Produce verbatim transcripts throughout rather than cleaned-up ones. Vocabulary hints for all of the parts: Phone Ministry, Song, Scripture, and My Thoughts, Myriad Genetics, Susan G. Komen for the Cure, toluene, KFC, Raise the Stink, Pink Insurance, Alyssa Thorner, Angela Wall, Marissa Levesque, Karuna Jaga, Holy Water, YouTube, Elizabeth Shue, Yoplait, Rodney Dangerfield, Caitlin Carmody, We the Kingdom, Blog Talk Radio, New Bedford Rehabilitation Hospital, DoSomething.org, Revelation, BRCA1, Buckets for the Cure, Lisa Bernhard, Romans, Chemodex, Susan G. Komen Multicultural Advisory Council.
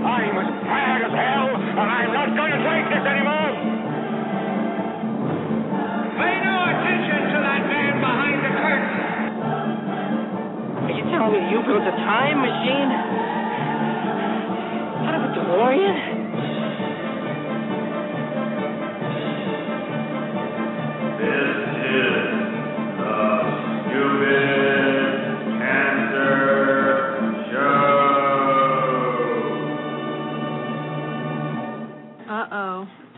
I'm as tired as hell, and I'm not going to take this anymore. Pay no attention to that man behind the curtain. Are you telling me you built a time machine out of a DeLorean?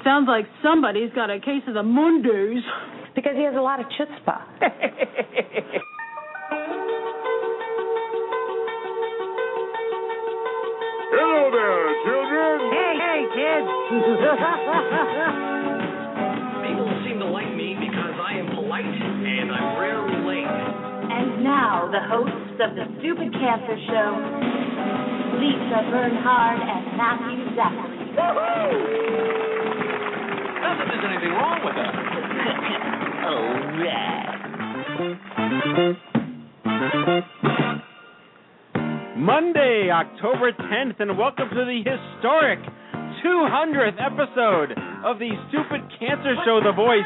Sounds like somebody's got a case of the Mondays. Because he has a lot of chutzpah. Hello there, children. Hey, hey, kids. People seem to like me because I am polite and I'm rarely late. And now the hosts of The Stupid Cancer Show, Lisa Bernhard and Matthew Zachary. Woohoo! Not that there's anything wrong with that. Oh, yeah. Monday, October tenth, and welcome to the historic two hundredth episode of the Stupid Cancer Show, the voice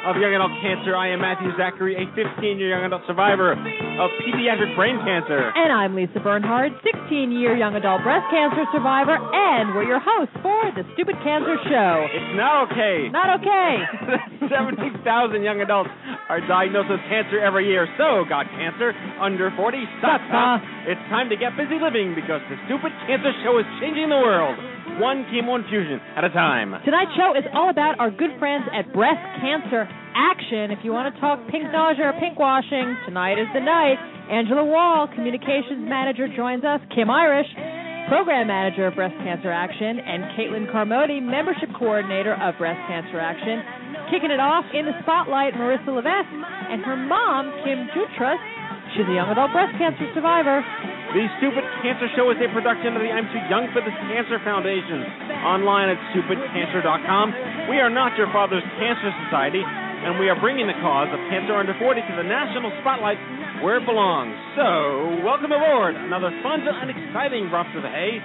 of young adult cancer. I am Matthew Zachary, a fifteen-year young adult survivor of pediatric brain cancer. And I'm Lisa Bernhard, sixteen-year young adult breast cancer survivor, and we're your hosts for The Stupid Cancer Show. It's not okay. Not okay. seventy thousand young adults are diagnosed with cancer every year, so got cancer under forty? Stop. It's time to get busy living because The Stupid Cancer Show is changing the world. One chemo infusion at a time. Tonight's show is all about our good friends at Breast Cancer Action. If you want to talk pink nausea or pink washing, tonight is the night. Angela Wall, communications manager, joins us. Kim Irish, program manager of Breast Cancer Action, and Caitlin Carmody, membership coordinator of Breast Cancer Action. Kicking it off in the spotlight, Marissa Levesque and her mom, Kim Jutras. She's a young adult breast cancer survivor. The Stupid Cancer Show is a production of the I'm Too Young for the Cancer Foundation, online at stupid cancer dot com. We are not your father's cancer society, and we are bringing the cause of cancer under forty to the national spotlight where it belongs. So, welcome aboard another fun and exciting romp to the hay.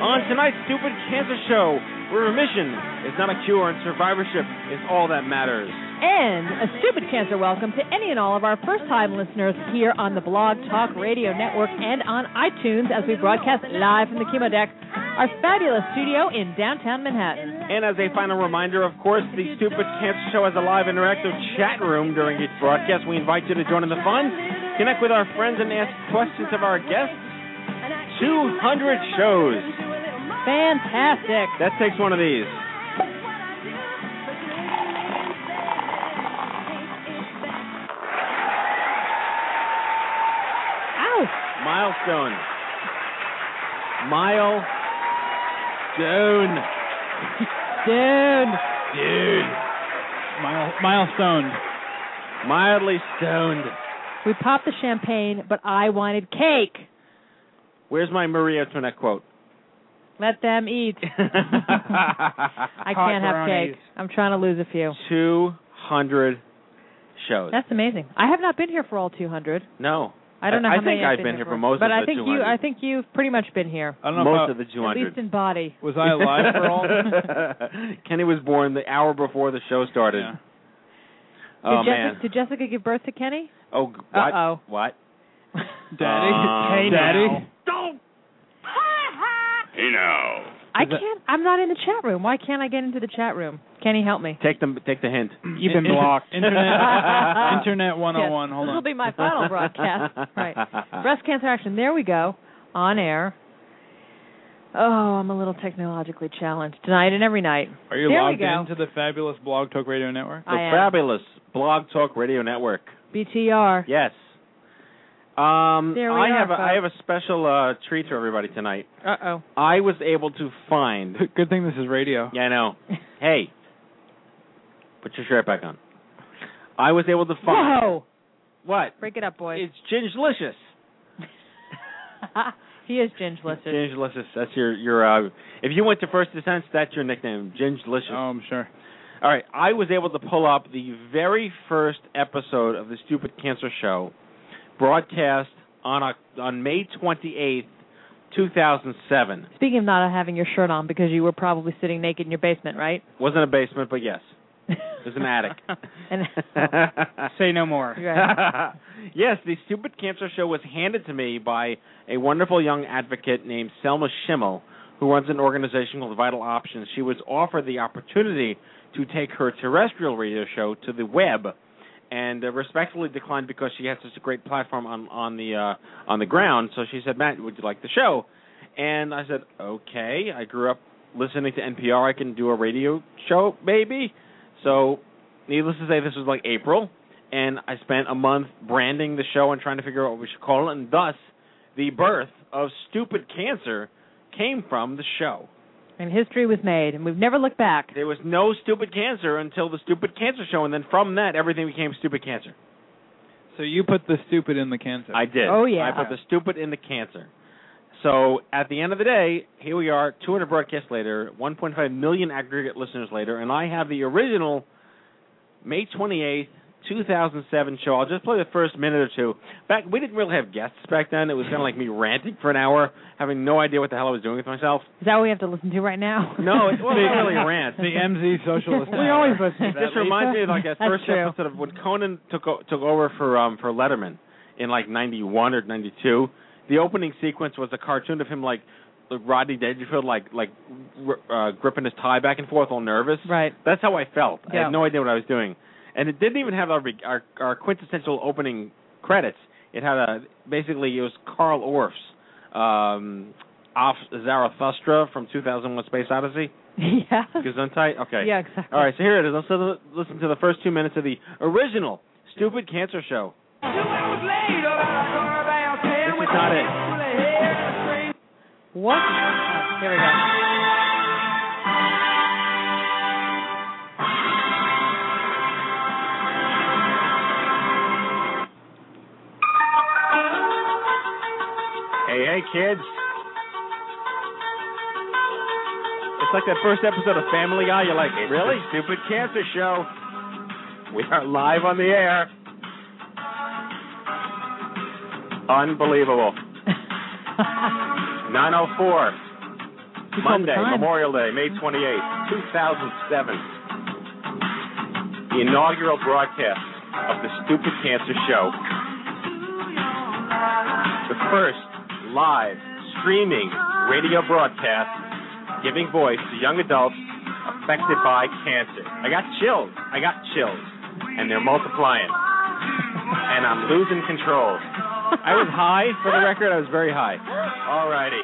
On tonight's Stupid Cancer Show, where remission is not a cure and survivorship is all that matters. And a stupid cancer welcome to any and all of our first-time listeners here on the Blog Talk Radio Network and on iTunes as we broadcast live from the Chemodex, our fabulous studio in downtown Manhattan. And as a final reminder, of course, the Stupid Cancer Show has a live interactive chat room during each broadcast. We invite you to join in the fun, connect with our friends, and ask questions of our guests. two hundred shows. Fantastic. That takes one of these. Milestone. Mile. Dune. Dune. Dude. Mile, milestone. Mildly stoned. We popped the champagne, but I wanted cake. Where's my Marie Antoinette quote? Let them eat. I can't have cake. I'm trying to lose a few. two hundred shows. That's amazing. I have not been here for all two hundred. No. I don't know I, how I many. I think I've been, been here for most but of I the think two hundred. But I think you've pretty much been here. I don't know most about, of the two hundred. At least in body. Was I alive for all? Kenny was born the hour before the show started. Yeah. Oh, did man. Jessica, did Jessica give birth to Kenny? Oh, what? Uh-oh. What? Daddy? Um, hey, Daddy? Now. Don't. Hey, now. I can't. I'm not in the chat room. Why can't I get into the chat room? Kenny, help me. Take the, take the hint. You've been blocked. Internet, Internet one oh one. Yes. Hold on. This will be my final broadcast. Right. Breast Cancer Action. There we go. On air. Oh, I'm a little technologically challenged tonight and every night. Are you there logged into the fabulous Blog Talk Radio Network? The I am. Fabulous Blog Talk Radio Network. B T R. Yes. Um, there we I are, have a, I have a special uh, treat for everybody tonight. Uh-oh. I was able to find... Good thing this is radio. Yeah, I know. Hey, put your shirt back on. I was able to find... Whoa. What? Break it up, boys. It's gingelicious. He is gingelicious. Gingelicious. That's your, your uh, if you went to First Defense, that's your nickname, gingelicious. Oh, I'm sure. All right, I was able to pull up the very first episode of the Stupid Cancer Show, broadcast on a, on May twenty-eighth, two thousand seven. Speaking of not having your shirt on, because you were probably sitting naked in your basement, right? Wasn't a basement, but yes. It was an attic. And, say no more. Right. Yes, the Stupid Cancer Show was handed to me by a wonderful young advocate named Selma Schimmel, who runs an organization called Vital Options. She was offered the opportunity to take her terrestrial radio show to the web, and uh, respectfully declined because she had such a great platform on on the uh, on the ground. So she said, "Matt, would you like the show?" And I said, "Okay." I grew up listening to N P R. I can do a radio show, maybe. So, needless to say, this was like April, and I spent a month branding the show and trying to figure out what we should call it. And thus, the birth of Stupid Cancer came from the show. And history was made, and we've never looked back. There was no Stupid Cancer until the Stupid Cancer Show, and then from that, everything became Stupid Cancer. So you put the stupid in the cancer. I did. Oh, yeah. I put the stupid in the cancer. So at the end of the day, here we are, two hundred broadcasts later, one point five million aggregate listeners later, and I have the original May twenty-eighth, two thousand seven show. I'll just play the first minute or two. Back, we didn't really have guests back then. It was kind of like me ranting for an hour, having no idea what the hell I was doing with myself. Is that what we have to listen to right now? No, it wasn't really a rant. The M Z Socialist. We always listen to that. This reminds me of like that first true. episode of when Conan took o- took over for um, for Letterman in like ninety-one or ninety-two. The opening sequence was a cartoon of him like Rodney Dangerfield, like like uh, gripping his tie back and forth, all nervous. Right. That's how I felt. Yeah. I had no idea what I was doing. And it didn't even have our, our our quintessential opening credits. It had a basically it was Carl Orff's um, "Off Zarathustra" from two thousand one: Space Odyssey. Yeah. Gesundheit. Okay. Yeah, exactly. All right, so here it is. Let's listen to the first two minutes of the original Stupid Cancer Show. Two hours later, this is not it. What? Oh, here we go. Hey, hey, kids. It's like that first episode of Family Guy. You're like, it's really? Stupid Cancer Show. We are live on the air. Unbelievable. nine oh four. Keep Monday, Memorial Day, May twenty-eighth, two thousand seven. The inaugural broadcast of the Stupid Cancer Show. The first live, streaming, radio broadcast, giving voice to young adults affected by cancer. I got chills. I got chills. And they're multiplying. And I'm losing control. I was high, for the record. I was very high. All righty.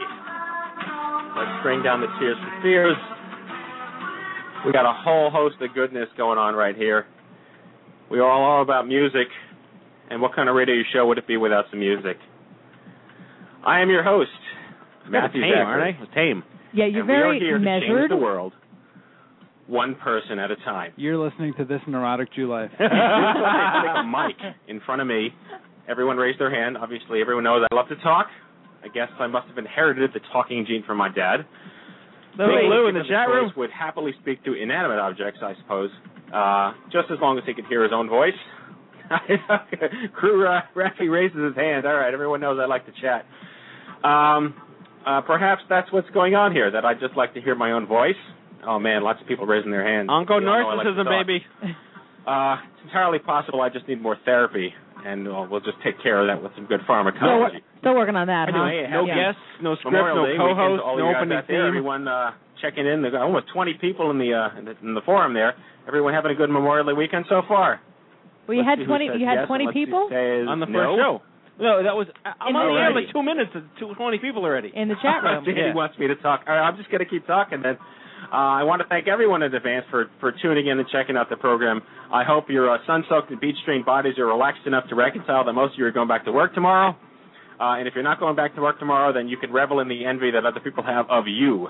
Let's bring down the tears for fears. We got a whole host of goodness going on right here. We are all about music. And what kind of radio show would it be without some music? I am your host, Matthew Zachary. Aren't I? Tame. Yeah, you're and very measured. We are here to change the world, one person at a time. You're listening to This Neurotic Jew Life. I take a mic in front of me. Everyone raised their hand. Obviously, everyone knows I love to talk. I guess I must have inherited the talking gene from my dad. Lou, Big Lou in the chat room would happily speak to inanimate objects, I suppose, uh, just as long as he could hear his own voice. Crew Raffy raises his hand. All right, everyone knows I like to chat. Um, uh, perhaps that's what's going on here, that I just like to hear my own voice. Oh, man, lots of people raising their hands. Onco narcissism, like baby. Uh, it's entirely possible I just need more therapy, and uh, we'll just take care of that with some good pharmacology. Still, still working on that, huh? Anyway, no yeah. guests, no script, Memorial no Day co-host, weekend, no opening theme. Everyone uh, checking in. There's almost twenty people in the, uh, in the in the forum there. Everyone having a good Memorial Day weekend so far? Well, you let's had twenty. You had yes, twenty people on the first no. show. No, that was. I'm on the air like two minutes. And twenty people already in the chat room. He yeah. wants me to talk. All right, I'm just going to keep talking. Then uh, I want to thank everyone in advance for, for tuning in and checking out the program. I hope your uh, sun-soaked and beach-strained bodies are relaxed enough to reconcile that most of you are going back to work tomorrow. Uh, and if you're not going back to work tomorrow, then you can revel in the envy that other people have of you.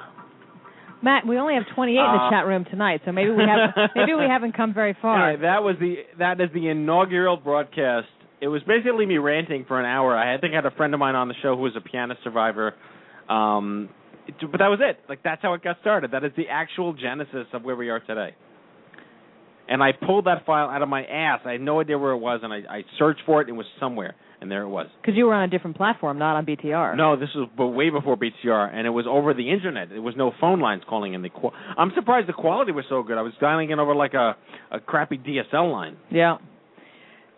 Matt, we only have twenty-eight uh, in the chat room tonight, so maybe we have maybe we haven't come very far. Anyway, that was the that is the inaugural broadcast it was basically me ranting for an hour. I think I had a friend of mine on the show who was a piano survivor. Um, it, but that was it. Like, that's how it got started. That is the actual genesis of where we are today. And I pulled that file out of my ass. I had no idea where it was, and I, I searched for it. It was somewhere, and there it was. Because you were on a different platform, not on B T R. No, this was way before B T R, and it was over the Internet. There was no phone lines calling in. The qu- I'm surprised the quality was so good. I was dialing in over like a, a crappy D S L line. Yeah.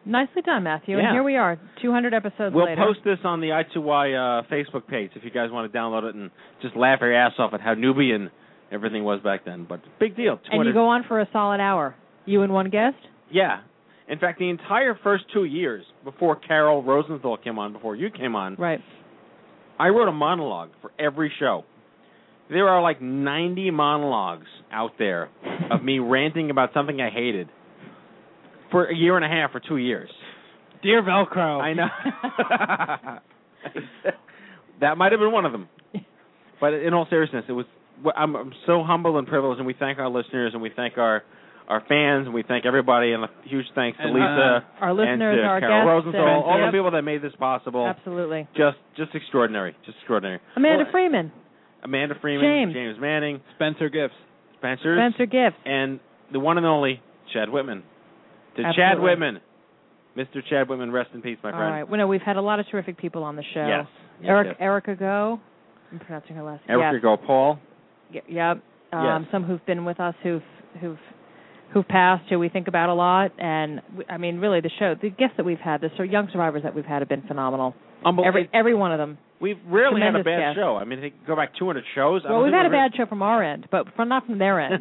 Nicely done, Matthew. Yeah. And here we are, two hundred episodes we'll later. We'll post this on the I two Y uh, Facebook page if you guys want to download it and just laugh your ass off at how newbie and everything was back then. But big deal. two hundred And you go on for a solid hour. You and one guest? Yeah. In fact, the entire first two years before Carol Rosenthal came on, before you came on, right, I wrote a monologue for every show. There are like ninety monologues out there of me ranting about something I hated for a year and a half or two years. Dear Velcro. I know. That might have been one of them. But in all seriousness, it was. I'm, I'm so humble and privileged, and we thank our listeners, and we thank our... our fans, and we thank everybody, and a huge thanks to and, Lisa, uh, our listeners, and to our Carol guests, Rosenthal, and, all yep. the people that made this possible. Absolutely. Just just extraordinary. Just extraordinary. Amanda well, Freeman. Amanda Freeman. James. James Manning. Spencer Gifts. Spencer. Spencer Gifts. And the one and only Chad Whitman. To Absolutely. Chad Whitman. Mister Chad Whitman, rest in peace, my friend. All right. Well, no, we've had a lot of terrific people on the show. Yes. yes, Eric, yes. Erica Goh. I'm pronouncing her last name. Erica yes. Goh Paul. Y- yep. Um, yes. Some who've been with us who've who've... who've passed, who we think about a lot, and, I mean, really, the show, the guests that we've had, the young survivors that we've had have been phenomenal. Every every one of them. We've rarely had a bad guests. show. I mean, they go back two hundred shows. Well, we've had a bad re- show from our end, but from not from their end.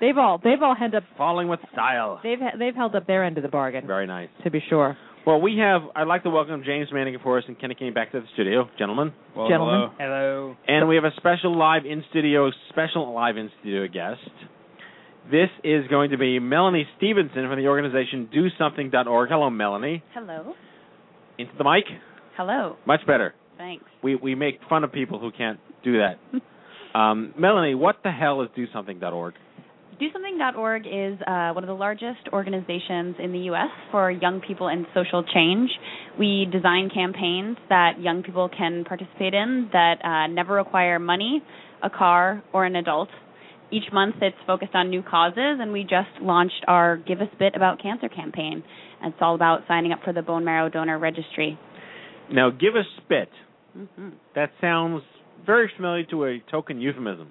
they've all they've all held up falling with style. They've they've held up their end of the bargain. Very nice, to be sure. Well, we have. I'd like to welcome James Manning, of course, and Kenny King back to the studio, gentlemen. Well, gentlemen, hello. hello. And we have a special live in studio, special live in studio guest. This is going to be Melanie Stevenson from the organization do something dot org. Hello, Melanie. Hello. Into the mic. Hello. Much better. Thanks. We we make fun of people who can't do that. um, Melanie, what the hell is do something dot org? do something dot org is uh, one of the largest organizations in the U S for young people and social change. We design campaigns that young people can participate in that uh, never require money, a car, or an adult. Each month it's focused on new causes, and we just launched our Give Us Bit About Cancer campaign. And it's all about signing up for the bone marrow donor registry. Now, give a spit. Mm-hmm. That sounds very familiar to a token euphemism.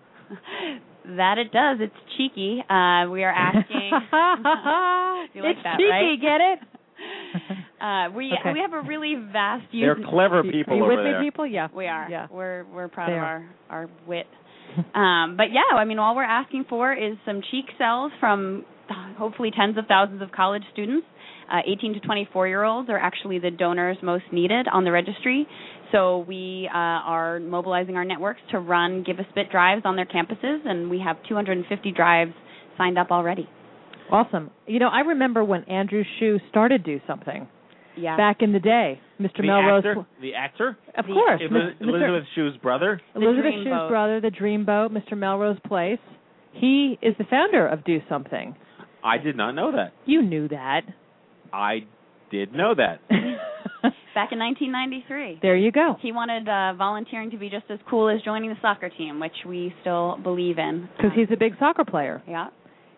That it does. It's cheeky. Uh, we are asking... you like it's that, cheeky, right? Get it? Uh, we okay. we have a really vast... They're euphemism. Clever people over there. Are you with there. me, people? Yeah. We are. Yeah. We're, we're proud they of our, our wit. Um, but, yeah, I mean, all we're asking for is some cheek cells from hopefully tens of thousands of college students. Uh, eighteen to twenty-four-year-olds are actually the donors most needed on the registry. So we uh, are mobilizing our networks to run Give a Spit drives on their campuses, and we have two hundred fifty drives signed up already. Awesome. You know, I remember when Andrew Shue started Do Something. Yeah. Back in the day, Mister The Melrose. Actor, the actor? Of the, course. Elizabeth, Elizabeth Shue's brother. Elizabeth Shue's brother, the Dreamboat, Mister Melrose Place. He is the founder of Do Something. I did not know that. You knew that. I did know that. Back in nineteen ninety-three. There you go. He wanted uh, volunteering to be just as cool as joining the soccer team, which we still believe in. Because he's a big soccer player. Yeah.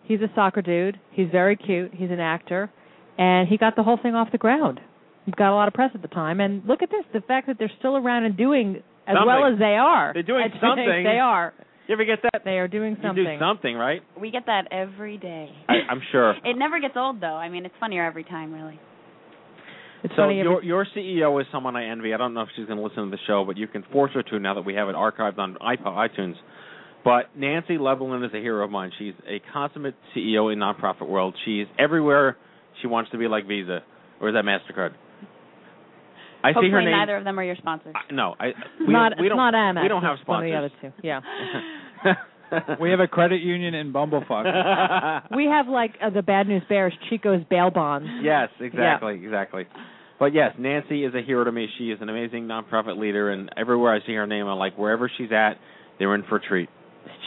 He's a soccer dude. He's very cute. He's an actor. And he got the whole thing off the ground. He got a lot of press at the time. And look at this, the fact that they're still around and doing as something. well as they are. They're doing something. They are. You ever get that? They are doing something. You do something, right? We get that every day. I, I'm sure. It never gets old, though. I mean, it's funnier every time, really. It's so funny your, your C E O is someone I envy. I don't know if she's going to listen to the show, but you can force her to now that we have it archived on iTunes. But Nancy Levelin is a hero of mine. She's a consummate C E O in the nonprofit world. She's everywhere. She wants to be like Visa, or is that MasterCard? I Hopefully see her name. Neither of them are your sponsors. Uh, no, I, we not, don't, we don't, not Amex. We don't have sponsors. One of the other two. Yeah. We have a credit union in Bumblefuck. We have like uh, the Bad News Bears, Chico's bail bonds. Yes, exactly, yeah. exactly. But yes, Nancy is a hero to me. She is an amazing nonprofit leader, and everywhere I see her name, I'm like, wherever she's at, they're in for a treat.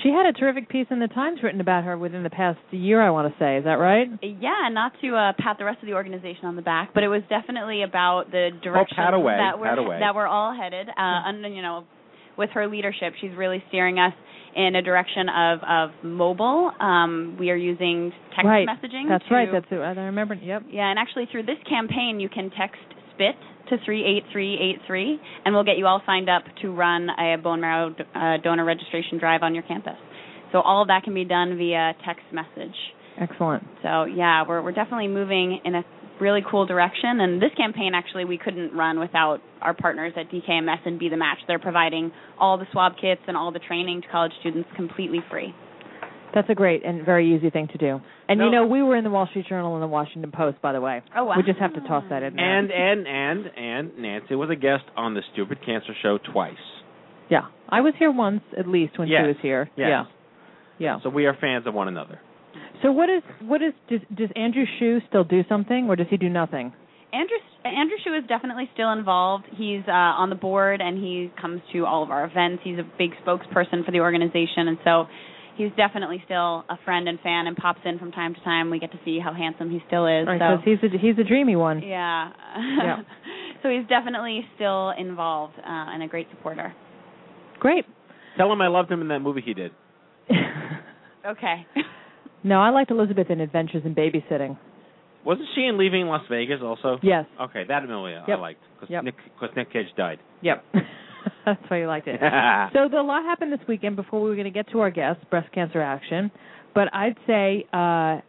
she had a terrific piece in the Times written about her within the past year, I want to say. Is that right? Yeah, not to uh, pat the rest of the organization on the back, but it was definitely about the direction oh, pat away, that, we're, pat away. that we're all headed. Uh, and, you know, with her leadership, she's really steering us in a direction of, of mobile. Um, we are using text right. messaging. That's to, right. That's it. I remember. Yep. Yeah, and actually through this campaign, you can text SPIT to three eight three eight three, and we'll get you all signed up to run a bone marrow uh, donor registration drive on your campus. So all of that can be done via text message. Excellent. So, yeah, we're we're definitely moving in a really cool direction, and this campaign, actually, we couldn't run without our partners at D K M S and Be The Match. They're providing all the swab kits and all the training to college students completely free. That's a great and very easy thing to do. And, no. you know, we were in the Wall Street Journal and the Washington Post, by the way. Oh, wow. We just have to toss that in there. And, and, and, and Nancy was a guest on the Stupid Cancer Show twice. Yeah. I was here once, at least, when yes. she was here. Yes. Yeah. Yeah. So we are fans of one another. So what is, what is does, does Andrew Shue still do something, or does he do nothing? Andrew Andrew Shue is definitely still involved. He's uh, on the board, and he comes to all of our events. He's a big spokesperson for the organization, and so... he's definitely still a friend and fan and pops in from time to time. We get to see how handsome he still is. Right, so he's a, he's a dreamy one. Yeah. yeah. So he's definitely still involved uh, and a great supporter. Great. Tell him I loved him in that movie he did. Okay. No, I liked Elizabeth in Adventures in Babysitting. Wasn't she in Leaving Las Vegas also? Yes. Okay, that movie yep. I liked because yep. Nick, Nick Cage died. Yep. That's why you liked it. So a lot happened this weekend before we were going to get to our guest, Breast Cancer Action. But I'd say uh,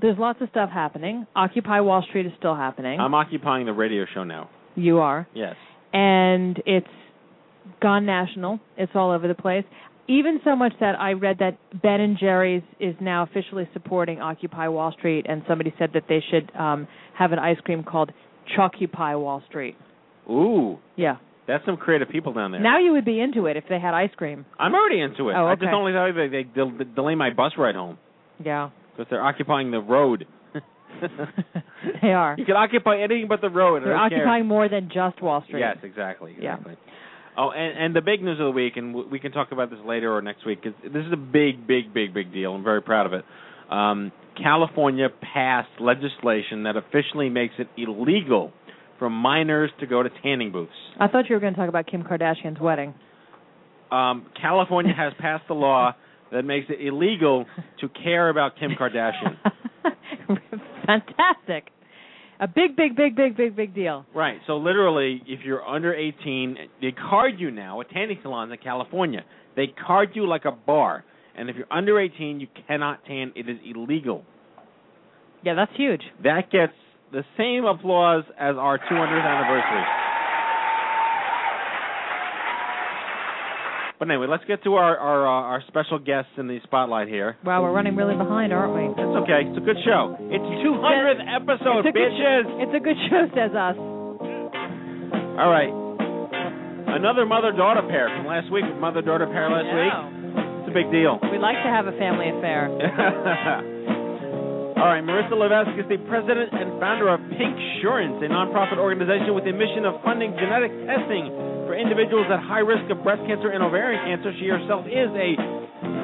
there's lots of stuff happening. Occupy Wall Street is still happening. I'm occupying the radio show now. You are? Yes. And it's gone national. It's all over the place. Even so much that I read that Ben and Jerry's is now officially supporting Occupy Wall Street, and somebody said that they should um, have an ice cream called Choccupy Wall Street. Ooh. Yeah. That's some creative people down there. Now you would be into it if they had ice cream. I'm already into it. Oh, okay. I just only thought they, they, they delay my bus ride home. Yeah. Because they're occupying the road. They are. You can occupy anything but the road. They're occupying care. more than just Wall Street. Yes, exactly. exactly. Yeah. Oh, and, and the big news of the week, and we can talk about this later or next week, because this is a big, big, big, big deal. I'm very proud of it. Um, California passed legislation that officially makes it illegal from minors to go to tanning booths. I thought you were going to talk about Kim Kardashian's wedding. Um, California has passed the law that makes it illegal to care about Kim Kardashian. Fantastic. A big, big, big, big, big, big deal. Right. So literally, if you're under eighteen, they card you now at tanning salons in California. They card you like a bar. And if you're under eighteen, you cannot tan. It is illegal. Yeah, that's huge. That gets the same applause as our two hundredth anniversary. But anyway, let's get to our, our, our special guests in the spotlight here. Wow, we're running really behind, aren't we? It's okay. It's a good show. It's two hundredth episode, it's bitches. Good, it's a good show, says us. All right. Another mother-daughter pair from last week. Mother-daughter pair last week. It's a big deal. We'd like to have a family affair. All right, Marissa Levesque is the president and founder of Pink Insurance, a nonprofit organization with a mission of funding genetic testing for individuals at high risk of breast cancer and ovarian cancer. She herself is a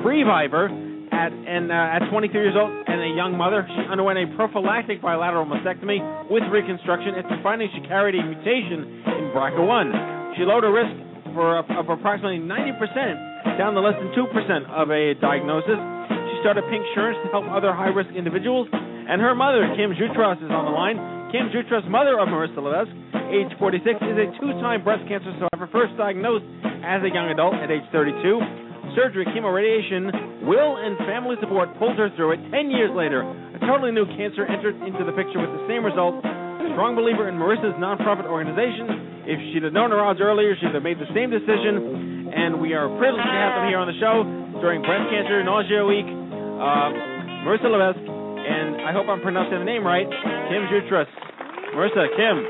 previvor at, and, uh, at twenty-three years old and a young mother. She underwent a prophylactic bilateral mastectomy with reconstruction after finding she carried a mutation in B R C A one. She lowered her risk for, uh, of approximately ninety percent down to less than two percent of a diagnosis. Started Pink Insurance to help other high-risk individuals, and her mother, Kim Jutras, is on the line. Kim Jutras, mother of Marissa Levesque, age forty-six, is a two-time breast cancer survivor, first diagnosed as a young adult at age thirty-two. Surgery, chemoradiation, will, and family support pulled her through it. Ten years later, a totally new cancer entered into the picture with the same result. A strong believer in Marissa's nonprofit organization. If she'd have known her odds earlier, she'd have made the same decision, and we are privileged to have them here on the show during Breast Cancer Nausea Week. Uh, Marissa Levesque, and I hope I'm pronouncing the name right, Kim Jutras. Marissa, Kim.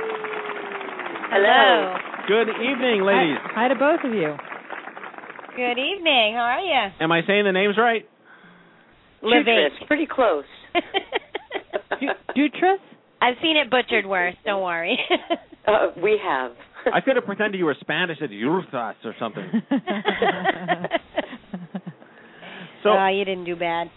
Hello. Good evening, ladies. Hi, hi to both of you. Good evening. How are you? Am I saying the names right? Levesque. Pretty close. Jutras? I've seen it butchered worse. Don't worry. uh, we have. I could have pretended you were Spanish at Jutras or something. So uh, you didn't do bad.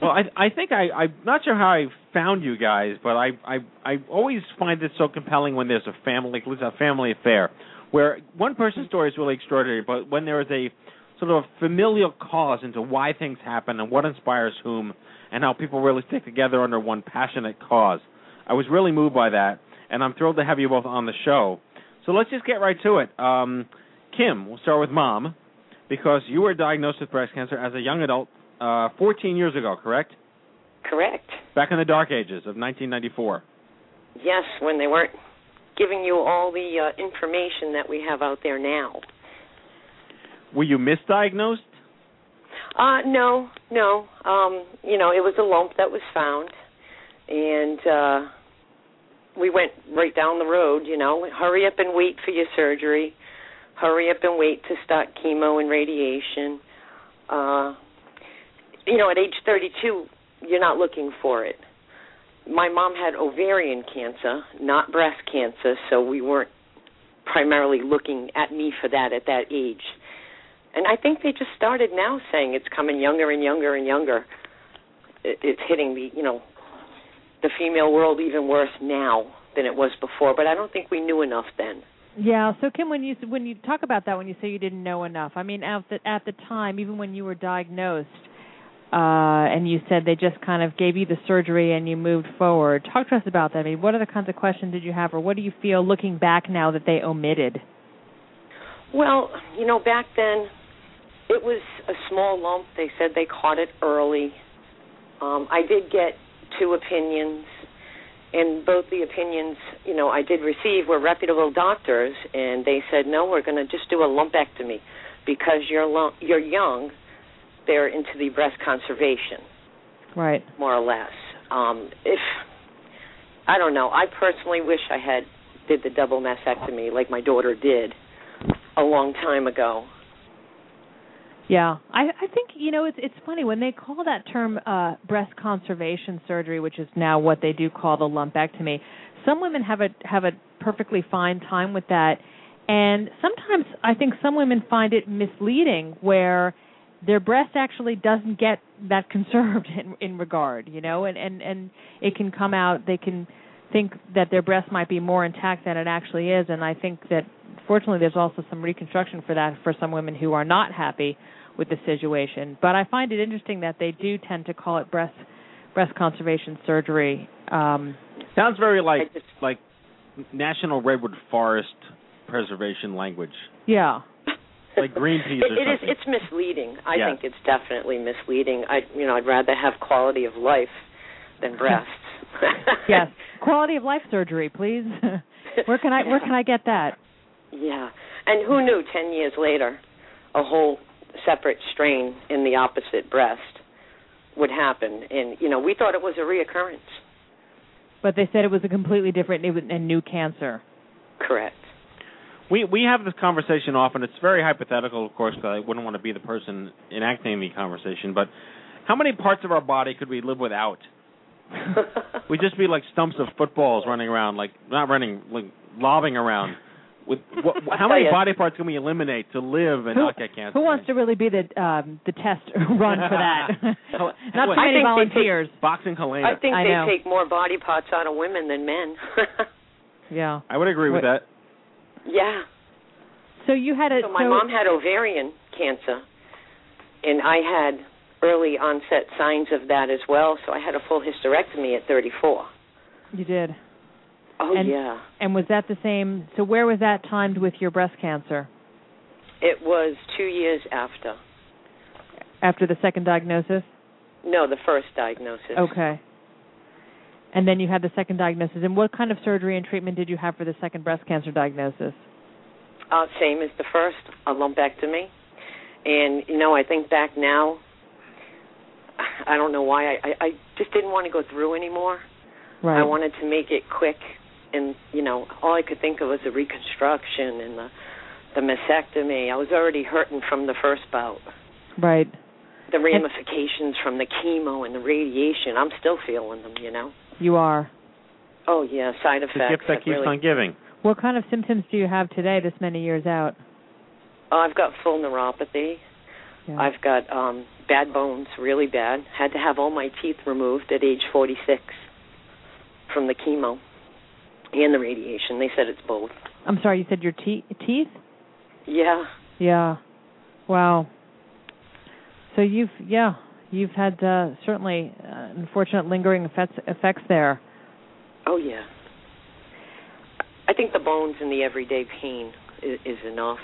Well, I I think I, I'm not sure how I found you guys, but I, I I always find this so compelling when there's a family, a family affair, where one person's story is really extraordinary, but when there is a sort of a familial cause into why things happen and what inspires whom and how people really stick together under one passionate cause. I was really moved by that, and I'm thrilled to have you both on the show. So let's just get right to it. Um, Kim, we'll start with Mom, because you were diagnosed with breast cancer as a young adult uh, fourteen years ago, correct? Correct. Back in the dark ages of nineteen ninety-four. Yes, when they weren't giving you all the uh, information that we have out there now. Were you misdiagnosed? Uh, no, no. Um, you know, it was a lump that was found. And uh, we went right down the road, you know, hurry up and wait for your surgery, hurry up and wait to start chemo and radiation. Uh, you know, at age thirty-two, you're not looking for it. My mom had ovarian cancer, not breast cancer, so we weren't primarily looking at me for that at that age. And I think they just started now saying it's coming younger and younger and younger. It's hitting the, you know, the female world even worse now than it was before, but I don't think we knew enough then. Yeah, so Kim, when you when you talk about that, when you say you didn't know enough, I mean, at the, at the time, even when you were diagnosed, uh, and you said they just kind of gave you the surgery and you moved forward, talk to us about that. I mean, what are the kinds of questions did you have, or what do you feel looking back now that they omitted? Well, you know, back then, it was a small lump. They said they caught it early. Um, I did get two opinions, and both the opinions, you know, I did receive were reputable doctors, and they said, no, we're going to just do a lumpectomy because you're lump, you're young, they're into the breast conservation. Right. More or less. Um, if, I don't know, I personally wish I had did the double mastectomy like my daughter did a long time ago. Yeah, I, I think, you know, it's it's funny. When they call that term uh, breast conservation surgery, which is now what they do call the lumpectomy, some women have a have a perfectly fine time with that. And sometimes I think some women find it misleading where their breast actually doesn't get that conserved in, in regard, you know, and, and, and it can come out, they can think that their breast might be more intact than it actually is. And I think that, fortunately, there's also some reconstruction for that for some women who are not happy with the situation. But I find it interesting that they do tend to call it breast breast conservation surgery. Um, Sounds very like just, like National Redwood Forest Preservation language. Yeah, like Greenpeace. It, or it something. Is. It's misleading. I yeah. think it's definitely misleading. I you know I'd rather have quality of life than breasts. Yes, quality of life surgery, please. Where can I where can I get that? Yeah, and who knew ten years later a whole separate strain in the opposite breast would happen. And, you know, we thought it was a reoccurrence. But they said it was a completely different and new cancer. Correct. We we have this conversation often. It's very hypothetical, of course, because I wouldn't want to be the person enacting the conversation. But how many parts of our body could we live without? We'd just be like stumps of footballs running around, like not running, like lobbing around. With what, how many body parts can we eliminate to live and who, not get cancer? Who wants to really be the um, the test run for that? Not too many volunteers. Take, boxing Helena. I think I they know. take more body parts out of women than men. Yeah, I would agree with what? that. Yeah. So you had a. So my so mom had ovarian cancer, and I had early onset signs of that as well. So I had a full hysterectomy at thirty-four. You did. Oh, and, yeah. And was that the same? So where was that timed with your breast cancer? It was two years after. After the second diagnosis? No, the first diagnosis. Okay. And then you had the second diagnosis. And what kind of surgery and treatment did you have for the second breast cancer diagnosis? Uh, same as the first, a lumpectomy. And, you know, I think back now, I don't know why. I, I just didn't want to go through anymore. Right. I wanted to make it quick. And, you know, all I could think of was the reconstruction and the, the mastectomy. I was already hurting from the first bout. Right. The ramifications from the chemo and the radiation, I'm still feeling them, you know. You are. Oh, yeah, side effects. The gift that keeps really... on giving. What kind of symptoms do you have today this many years out? Uh, I've got full neuropathy. Yeah. I've got um, bad bones, really bad. Had to have all my teeth removed at age forty-six from the chemo and the radiation. They said it's both. I'm sorry, you said your te- teeth? Yeah. Yeah. Wow. So you've, yeah, you've had uh, certainly uh, unfortunate lingering effects, effects there. Oh, yeah. I think the bones and the everyday pain is, is enough.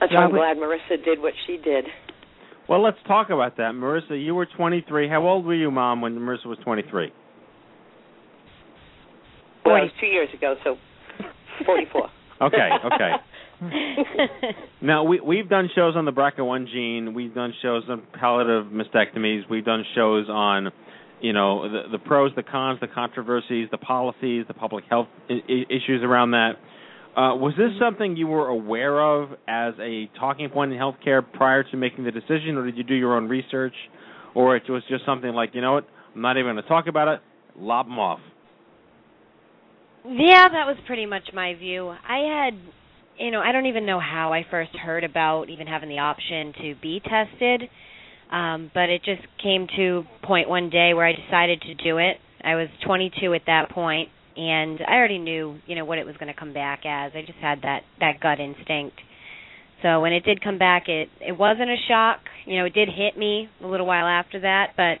That's yeah, why I'm glad Marissa did what she did. Well, let's talk about that. Marissa, you were twenty-three. How old were you, Mom, when Marissa was twenty-three? Well, it was two years ago, so forty-four. Okay, okay. Now, we, we've done shows on the B R C A one gene. We've done shows on palliative mastectomies. We've done shows on, you know, the, the pros, the cons, the controversies, the policies, the public health I- issues around that. Uh, was this something you were aware of as a talking point in healthcare prior to making the decision, or did you do your own research, or it was just something like, you know what, I'm not even going to talk about it, lob them off? Yeah, that was pretty much my view. I had, you know, I don't even know how I first heard about even having the option to be tested, um, but it just came to a point one day where I decided to do it. I was twenty-two at that point. And I already knew, you know, what it was going to come back as. I just had that, that gut instinct. So when it did come back, it, it wasn't a shock. You know, it did hit me a little while after that, but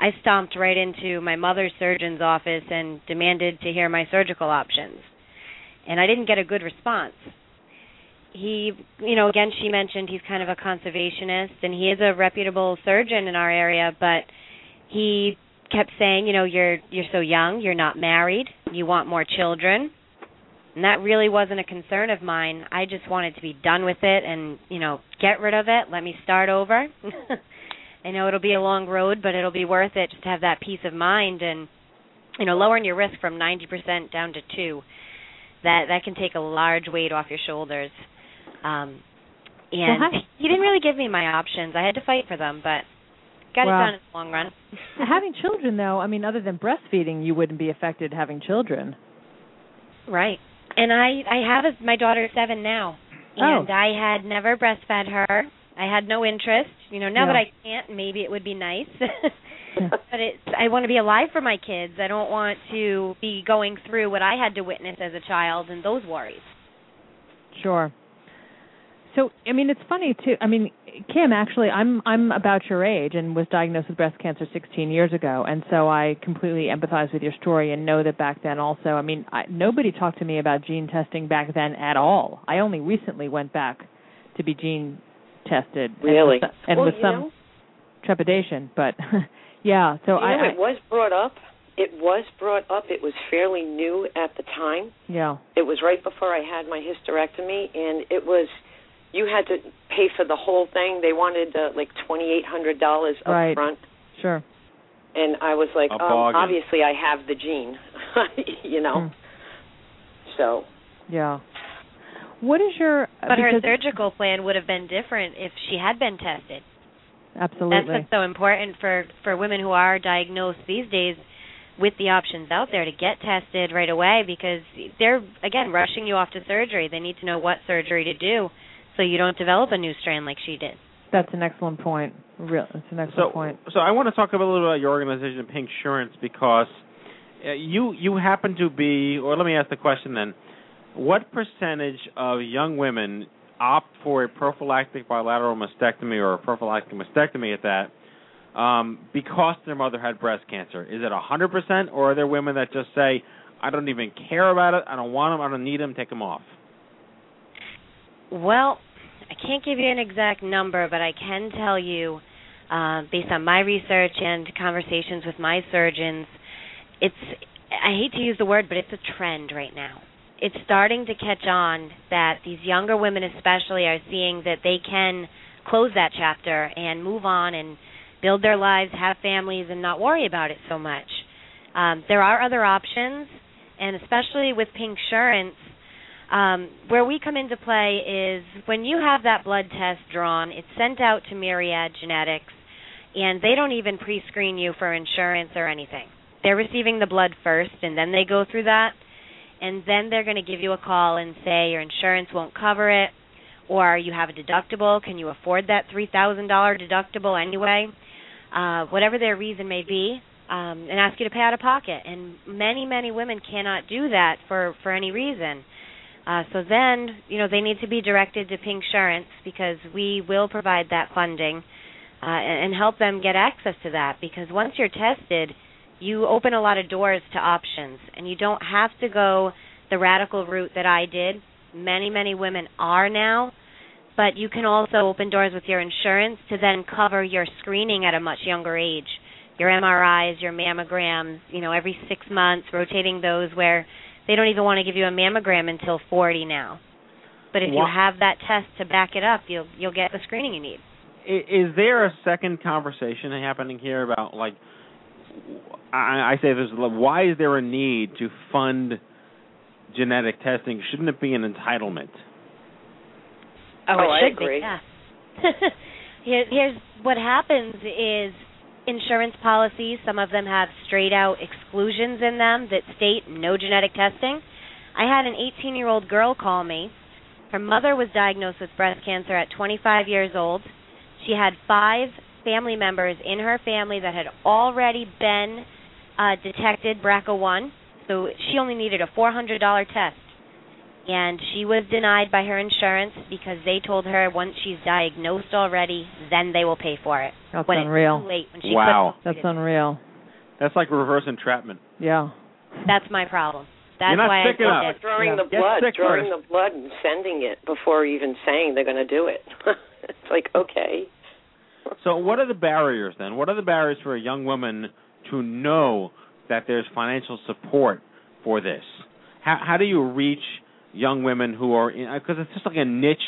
I stomped right into my mother's surgeon's office and demanded to hear my surgical options. And I didn't get a good response. He, you know, again, she mentioned he's kind of a conservationist, and he is a reputable surgeon in our area, but he kept saying, you know, you're you're so young, you're not married, you want more children. And that really wasn't a concern of mine. I just wanted to be done with it and, you know, get rid of it, let me start over. I know it'll be a long road, but it'll be worth it just to have that peace of mind and, you know, lowering your risk from ninety percent down to two. That that can take a large weight off your shoulders. Um, and well, he didn't really give me my options. I had to fight for them, but got well, it done in the long run. Having children, though, I mean, other than breastfeeding, you wouldn't be affected having children. Right. And I, I have a, my daughter seven now, and oh. I had never breastfed her. I had no interest. You know, now yeah. that I can't, maybe it would be nice. But it's, I want to be alive for my kids. I don't want to be going through what I had to witness as a child and those worries. Sure. So, I mean, it's funny, too. I mean, Kim, actually, I'm I'm about your age and was diagnosed with breast cancer sixteen years ago, and so I completely empathize with your story and know that back then also, I mean, I, nobody talked to me about gene testing back then at all. I only recently went back to be gene tested. Really? And, and well, with some know, trepidation, but, yeah. So you I, know, it I, was brought up. It was brought up. It was fairly new at the time. Yeah. It was right before I had my hysterectomy, and it was... You had to pay for the whole thing. They wanted uh, like twenty-eight hundred dollars up right. front. Sure. And I was like, um, obviously I have the gene, you know. Mm. So. Yeah. What is your... But her surgical plan would have been different if she had been tested. Absolutely. That's what's so important for, for women who are diagnosed these days with the options out there to get tested right away, because they're, again, rushing you off to surgery. They need to know what surgery to do, so you don't develop a new strand like she did. That's an excellent point. Real, that's an excellent so, point. So I want to talk a little bit about your organization, Pink Insurance, because uh, you you happen to be, or let me ask the question then, what percentage of young women opt for a prophylactic bilateral mastectomy or a prophylactic mastectomy at that um, because their mother had breast cancer? Is it one hundred percent, or are there women that just say, I don't even care about it, I don't want them, I don't need them, take them off? Well, I can't give you an exact number, but I can tell you, uh, based on my research and conversations with my surgeons, it's, I hate to use the word, but it's a trend right now. It's starting to catch on that these younger women especially are seeing that they can close that chapter and move on and build their lives, have families, and not worry about it so much. Um, there are other options, and especially with Pink Insurance, Um, where we come into play is when you have that blood test drawn, it's sent out to Myriad Genetics, and they don't even pre-screen you for insurance or anything. They're receiving the blood first, and then they go through that, and then they're going to give you a call and say your insurance won't cover it, or you have a deductible. Can you afford that three thousand dollars deductible anyway? Uh, whatever their reason may be, um, and ask you to pay out of pocket. And many, many women cannot do that for, for any reason. Uh, so then, you know, they need to be directed to Pink Insurance, because we will provide that funding uh, and, and help them get access to that. Because once you're tested, you open a lot of doors to options, and you don't have to go the radical route that I did. Many, many women are now, but you can also open doors with your insurance to then cover your screening at a much younger age, your M R Is, your mammograms, you know, every six months, rotating those where they don't even want to give you a mammogram until forty now. But if wow. you have that test to back it up, you'll you'll get the screening you need. Is there a second conversation happening here about, like, I, I say this, why is there a need to fund genetic testing? Shouldn't it be an entitlement? Oh, oh it should I agree. Be, yeah. Here, here's what happens is insurance policies, some of them have straight-out exclusions in them that state no genetic testing. I had an eighteen-year-old girl call me. Her mother was diagnosed with breast cancer at twenty-five years old. She had five family members in her family that had already been uh, detected B R C A one, so she only needed a four hundred dollars test. And she was denied by her insurance because they told her once she's diagnosed already, then they will pay for it. That's when unreal. It's too late, when she wow. That's unreal. That's like reverse entrapment. Yeah. That's my problem. That's You're not why sick I enough. Drawing yeah. the blood, sick drawing first. the blood and sending it before even saying they're going to do it. It's like, okay. So what are the barriers then? What are the barriers for a young woman to know that there's financial support for this? How, how do you reach young women who are in, because it's just like a niche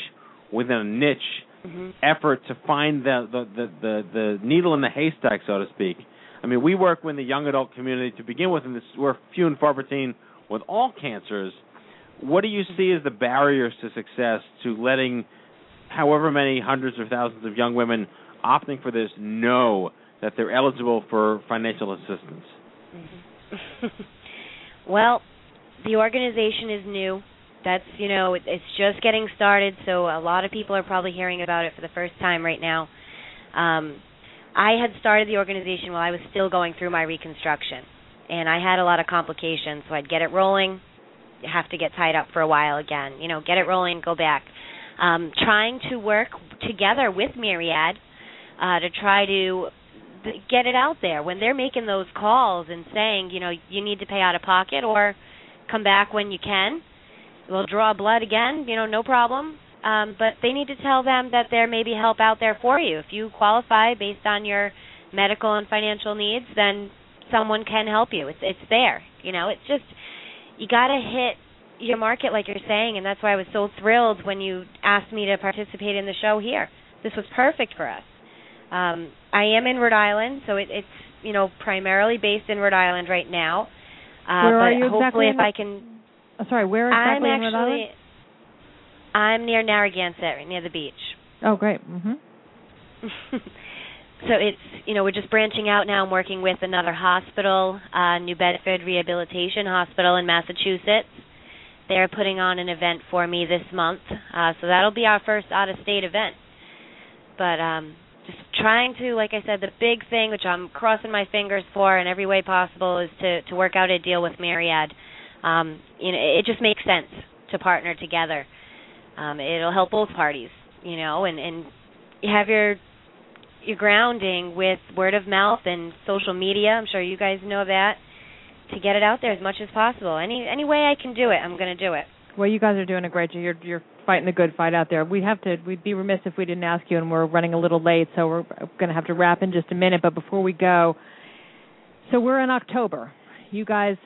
within a niche mm-hmm. effort to find the the, the, the the needle in the haystack, so to speak. I mean, we work with the young adult community to begin with, and this, we're few and far between with all cancers. What do you see as the barriers to success to letting however many hundreds or thousands of young women opting for this know that they're eligible for financial assistance? Mm-hmm. Well, the organization is new. That's, you know, it's just getting started, so a lot of people are probably hearing about it for the first time right now. Um, I had started the organization while I was still going through my reconstruction, and I had a lot of complications, so I'd get it rolling, have to get tied up for a while again, you know, get it rolling, go back. Um, trying to work together with Myriad uh, to try to get it out there. When they're making those calls and saying, you know, you need to pay out of pocket or come back when you can, we'll draw blood again, you know, no problem. Um, but they need to tell them that there may be help out there for you. If you qualify based on your medical and financial needs, then someone can help you. It's it's there. You know, it's just you got to hit your market like you're saying, and that's why I was so thrilled when you asked me to participate in the show here. This was perfect for us. Um, I am in Rhode Island, so it, it's, you know, primarily based in Rhode Island right now. Uh, Where are you exactly? But hopefully if I can... I'm sorry, where exactly I'm in Rhode Island? I'm near Narragansett, near the beach. Oh, great. Mm-hmm. So it's, you know, we're just branching out now. I'm working with another hospital, uh, New Bedford Rehabilitation Hospital in Massachusetts. They're putting on an event for me this month. Uh, so that'll be our first out-of-state event. But um, just trying to, like I said, the big thing, which I'm crossing my fingers for in every way possible, is to, to work out a deal with Myriad. Um, you know, it just makes sense to partner together. Um, it'll help both parties, you know, and, and have your your grounding with word of mouth and social media. I'm sure you guys know that, to get it out there as much as possible. Any any way I can do it, I'm going to do it. Well, you guys are doing a great job. You're you're fighting the good fight out there. We have to. We'd be remiss if we didn't ask you, and we're running a little late, so we're going to have to wrap in just a minute. But before we go, so we're in October. You guys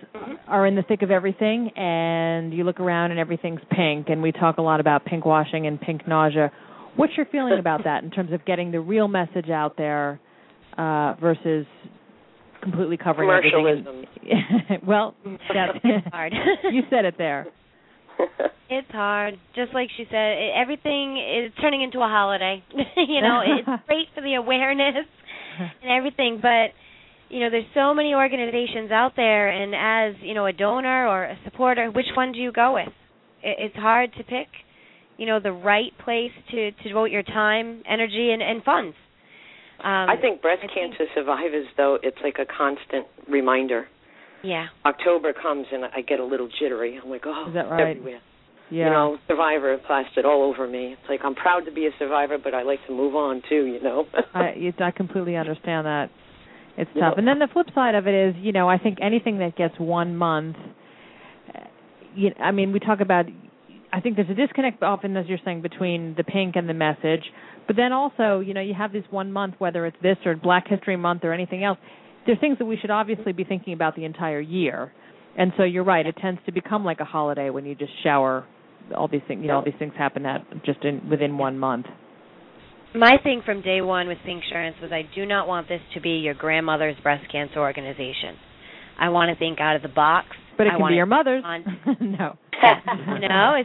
are in the thick of everything, and you look around, and everything's pink, and we talk a lot about pink washing and pink nausea. What's your feeling about that in terms of getting the real message out there uh, versus completely covering everything? Commercialism. Well, that's hard. You said it there. It's hard. Just like she said, everything is turning into a holiday. You know, it's great for the awareness and everything, but... You know, there's so many organizations out there, and as, you know, a donor or a supporter, which one do you go with? It's hard to pick. you know, the right place to, to devote your time, energy, and, and funds. Um, I think breast I cancer think... survivors, though, it's like a constant reminder. Yeah. October comes and I get a little jittery. I'm like, oh, is that right? Everywhere. Yeah. You know, survivor plastered all over me. It's like I'm proud to be a survivor, but I like to move on, too, you know. I, I completely understand that. It's tough. Yeah. And then the flip side of it is, you know, I think anything that gets one month, you, I mean, we talk about, I think there's a disconnect often, as you're saying, between the pink and the message. But then also, you know, you have this one month, whether it's this or Black History Month or anything else, there are things that we should obviously be thinking about the entire year. And so you're right, it tends to become like a holiday when you just shower all these things, you know, all these things happen at just in, within one month. My thing from day one with Pink Insurance was I do not want this to be your grandmother's breast cancer organization. I want to think out of the box. But it I can be your mother's. No. No,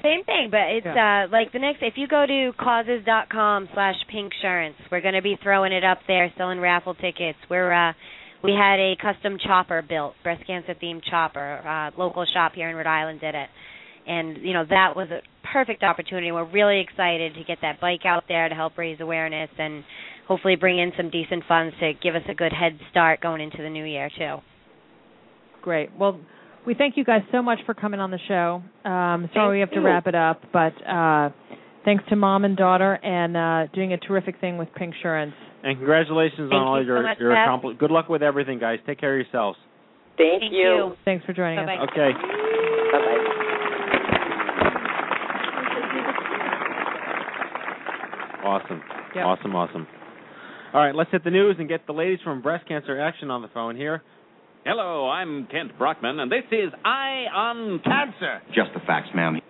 same thing. But it's yeah. uh, like the next, if you go to causes.com slash Pink Insurance, we're going to be throwing it up there, selling raffle tickets. We're uh, we had a custom chopper built, breast cancer-themed chopper. Uh, local shop here in Rhode Island did it. And, you know, that was a perfect opportunity. We're really excited to get that bike out there to help raise awareness and hopefully bring in some decent funds to give us a good head start going into the new year, too. Great. Well, we thank you guys so much for coming on the show. Um, sorry we have to wrap it up, but uh, thanks to mom and daughter and uh, doing a terrific thing with Pink Insurance. And congratulations thank on all you your, so your accomplishments. Good luck with everything, guys. Take care of yourselves. Thank, thank you. you. Thanks for joining Bye-bye. us. Okay. Bye-bye. Awesome. Yep. Awesome, awesome. All right, let's hit the news and get the ladies from Breast Cancer Action on the phone here. Hello, I'm Kent Brockman, and this is Eye on Cancer. Just the facts, ma'am.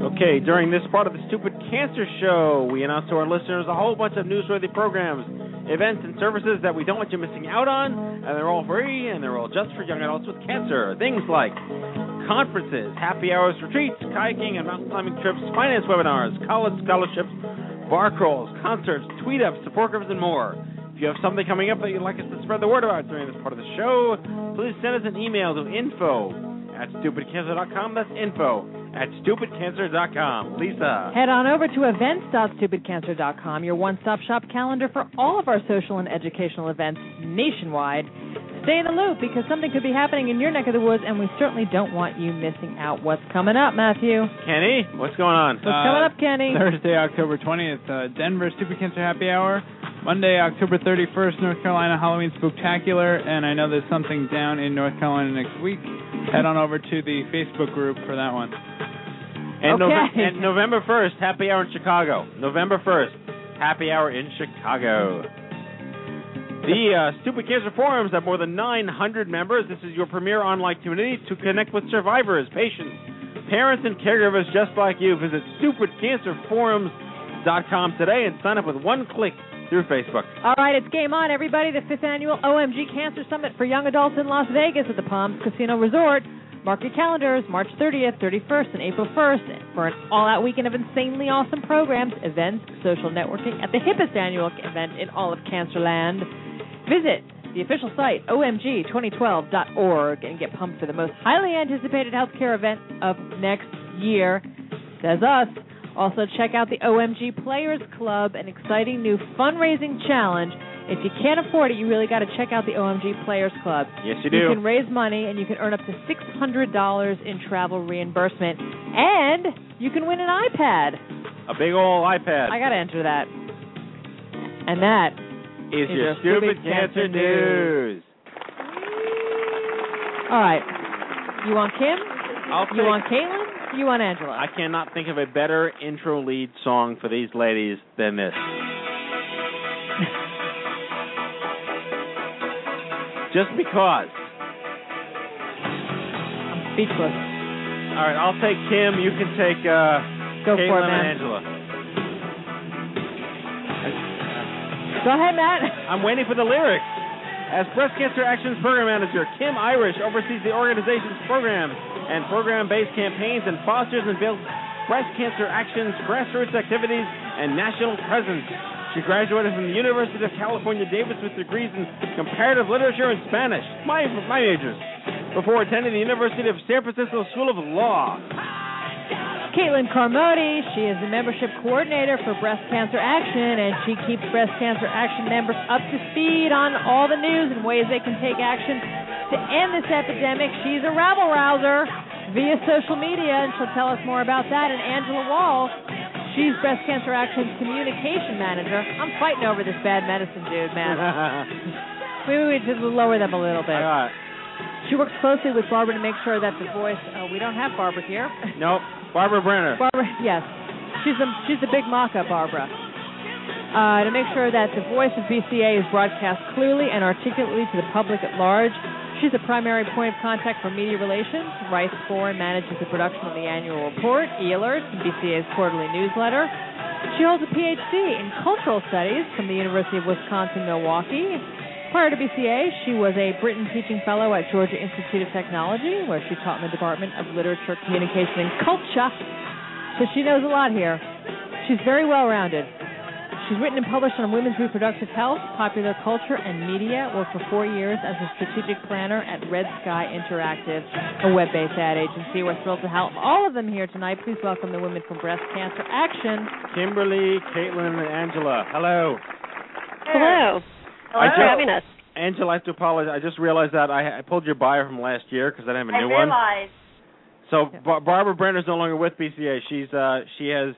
Okay, during this part of the Stupid Cancer Show, we announce to our listeners a whole bunch of newsworthy programs, events, and services that we don't want you missing out on, and they're all free, and they're all just for young adults with cancer. Things like conferences, happy hours, retreats, kayaking and mountain climbing trips, finance webinars, college scholarships, bar crawls, concerts, tweet-ups, support groups, and more. If you have something coming up that you'd like us to spread the word about during this part of the show, please send us an email to info at stupid cancer dot com. That's info at stupid cancer dot com. Lisa. Head on over to events dot stupid cancer dot com, your one-stop shop calendar for all of our social and educational events nationwide. Stay in the loop because something could be happening in your neck of the woods, and we certainly don't want you missing out. What's coming up, Matthew? Kenny, what's going on? What's uh, coming up, Kenny? Thursday, October twentieth, uh, Denver Stupid Cancer Happy Hour. Monday, October thirty-first, North Carolina Halloween Spooktacular, and I know there's something down in North Carolina next week. Head on over to the Facebook group for that one. And, okay. Nove- and November first, Happy Hour in Chicago. November first, Happy Hour in Chicago. The uh, Stupid Cancer Forums have more than nine hundred members. This is your premier online community to connect with survivors, patients, parents, and caregivers just like you. Visit stupid cancer forums dot com today and sign up with one click through Facebook. All right, it's game on, everybody. The fifth annual O M G Cancer Summit for young adults in Las Vegas at the Palms Casino Resort. Mark your calendars, March thirtieth, thirty-first, and April first for an all-out weekend of insanely awesome programs, events, social networking at the hippest annual event in all of Cancerland. Visit the official site, O M G twenty twelve dot org, and get pumped for the most highly anticipated healthcare event of next year. Says us. Also, check out the O M G Players Club, an exciting new fundraising challenge. If you can't afford it, you really got to check out the O M G Players Club. Yes, you do. You can raise money, and you can earn up to six hundred dollars in travel reimbursement. And you can win an iPad. A big old iPad. I got to enter that. And that is, is your Stupid, Stupid Cancer, Cancer News. News. All right. You want Kim? I'll you take- want Caitlin? You on Angela. I cannot think of a better intro lead song for these ladies than this. Just because. I'm speechless. All right, I'll take Kim. You can take uh, Go Caitlin for it, and Angela. Go ahead, Matt. I'm waiting for the lyrics. As Breast Cancer Action's Program Manager, Kim Irish oversees the organization's programs and program-based campaigns and fosters and builds Breast Cancer Action's grassroots activities and national presence. She graduated from the University of California, Davis with degrees in comparative literature and Spanish, my, my majors, before attending the University of San Francisco School of Law. Caitlin Carmody, she is the membership coordinator for Breast Cancer Action, and she keeps Breast Cancer Action members up to speed on all the news and ways they can take action to end this epidemic. She's a rabble-rouser via social media, and she'll tell us more about that. And Angela Wall, she's Breast Cancer Action's communication manager. I'm fighting over this bad medicine, dude, man. Maybe we just lower them a little bit. All right. She works closely with Barbara to make sure that the voice, uh, we don't have Barbara here. Nope. Barbara Brenner. Barbara, yes. She's the, she's the big maca, Barbara. Uh, to make sure that the voice of B C A is broadcast clearly and articulately to the public at large, she's the primary point of contact for media relations, writes for and manages the production of the annual report, e-alerts, and B C A's quarterly newsletter. She holds a P H D in cultural studies from the University of Wisconsin-Milwaukee. Prior to B C A, she was a Britain Teaching Fellow at Georgia Institute of Technology, where she taught in the Department of Literature, Communication, and Culture. So she knows a lot here. She's very well-rounded. She's written and published on women's reproductive health, popular culture, and media. Worked for four years as a strategic planner at Red Sky Interactive, a web-based ad agency. We're thrilled to have all of them here tonight. Please welcome the women from Breast Cancer Action. Kimberly, Caitlin, and Angela. Hello. Hello. Hello, I having us. Angela, I have to apologize. I just realized that I, I pulled your bio from last year because I didn't have a I new realized. one. So Bar- Barbara Brenner's no longer with B C A. She's uh, she has.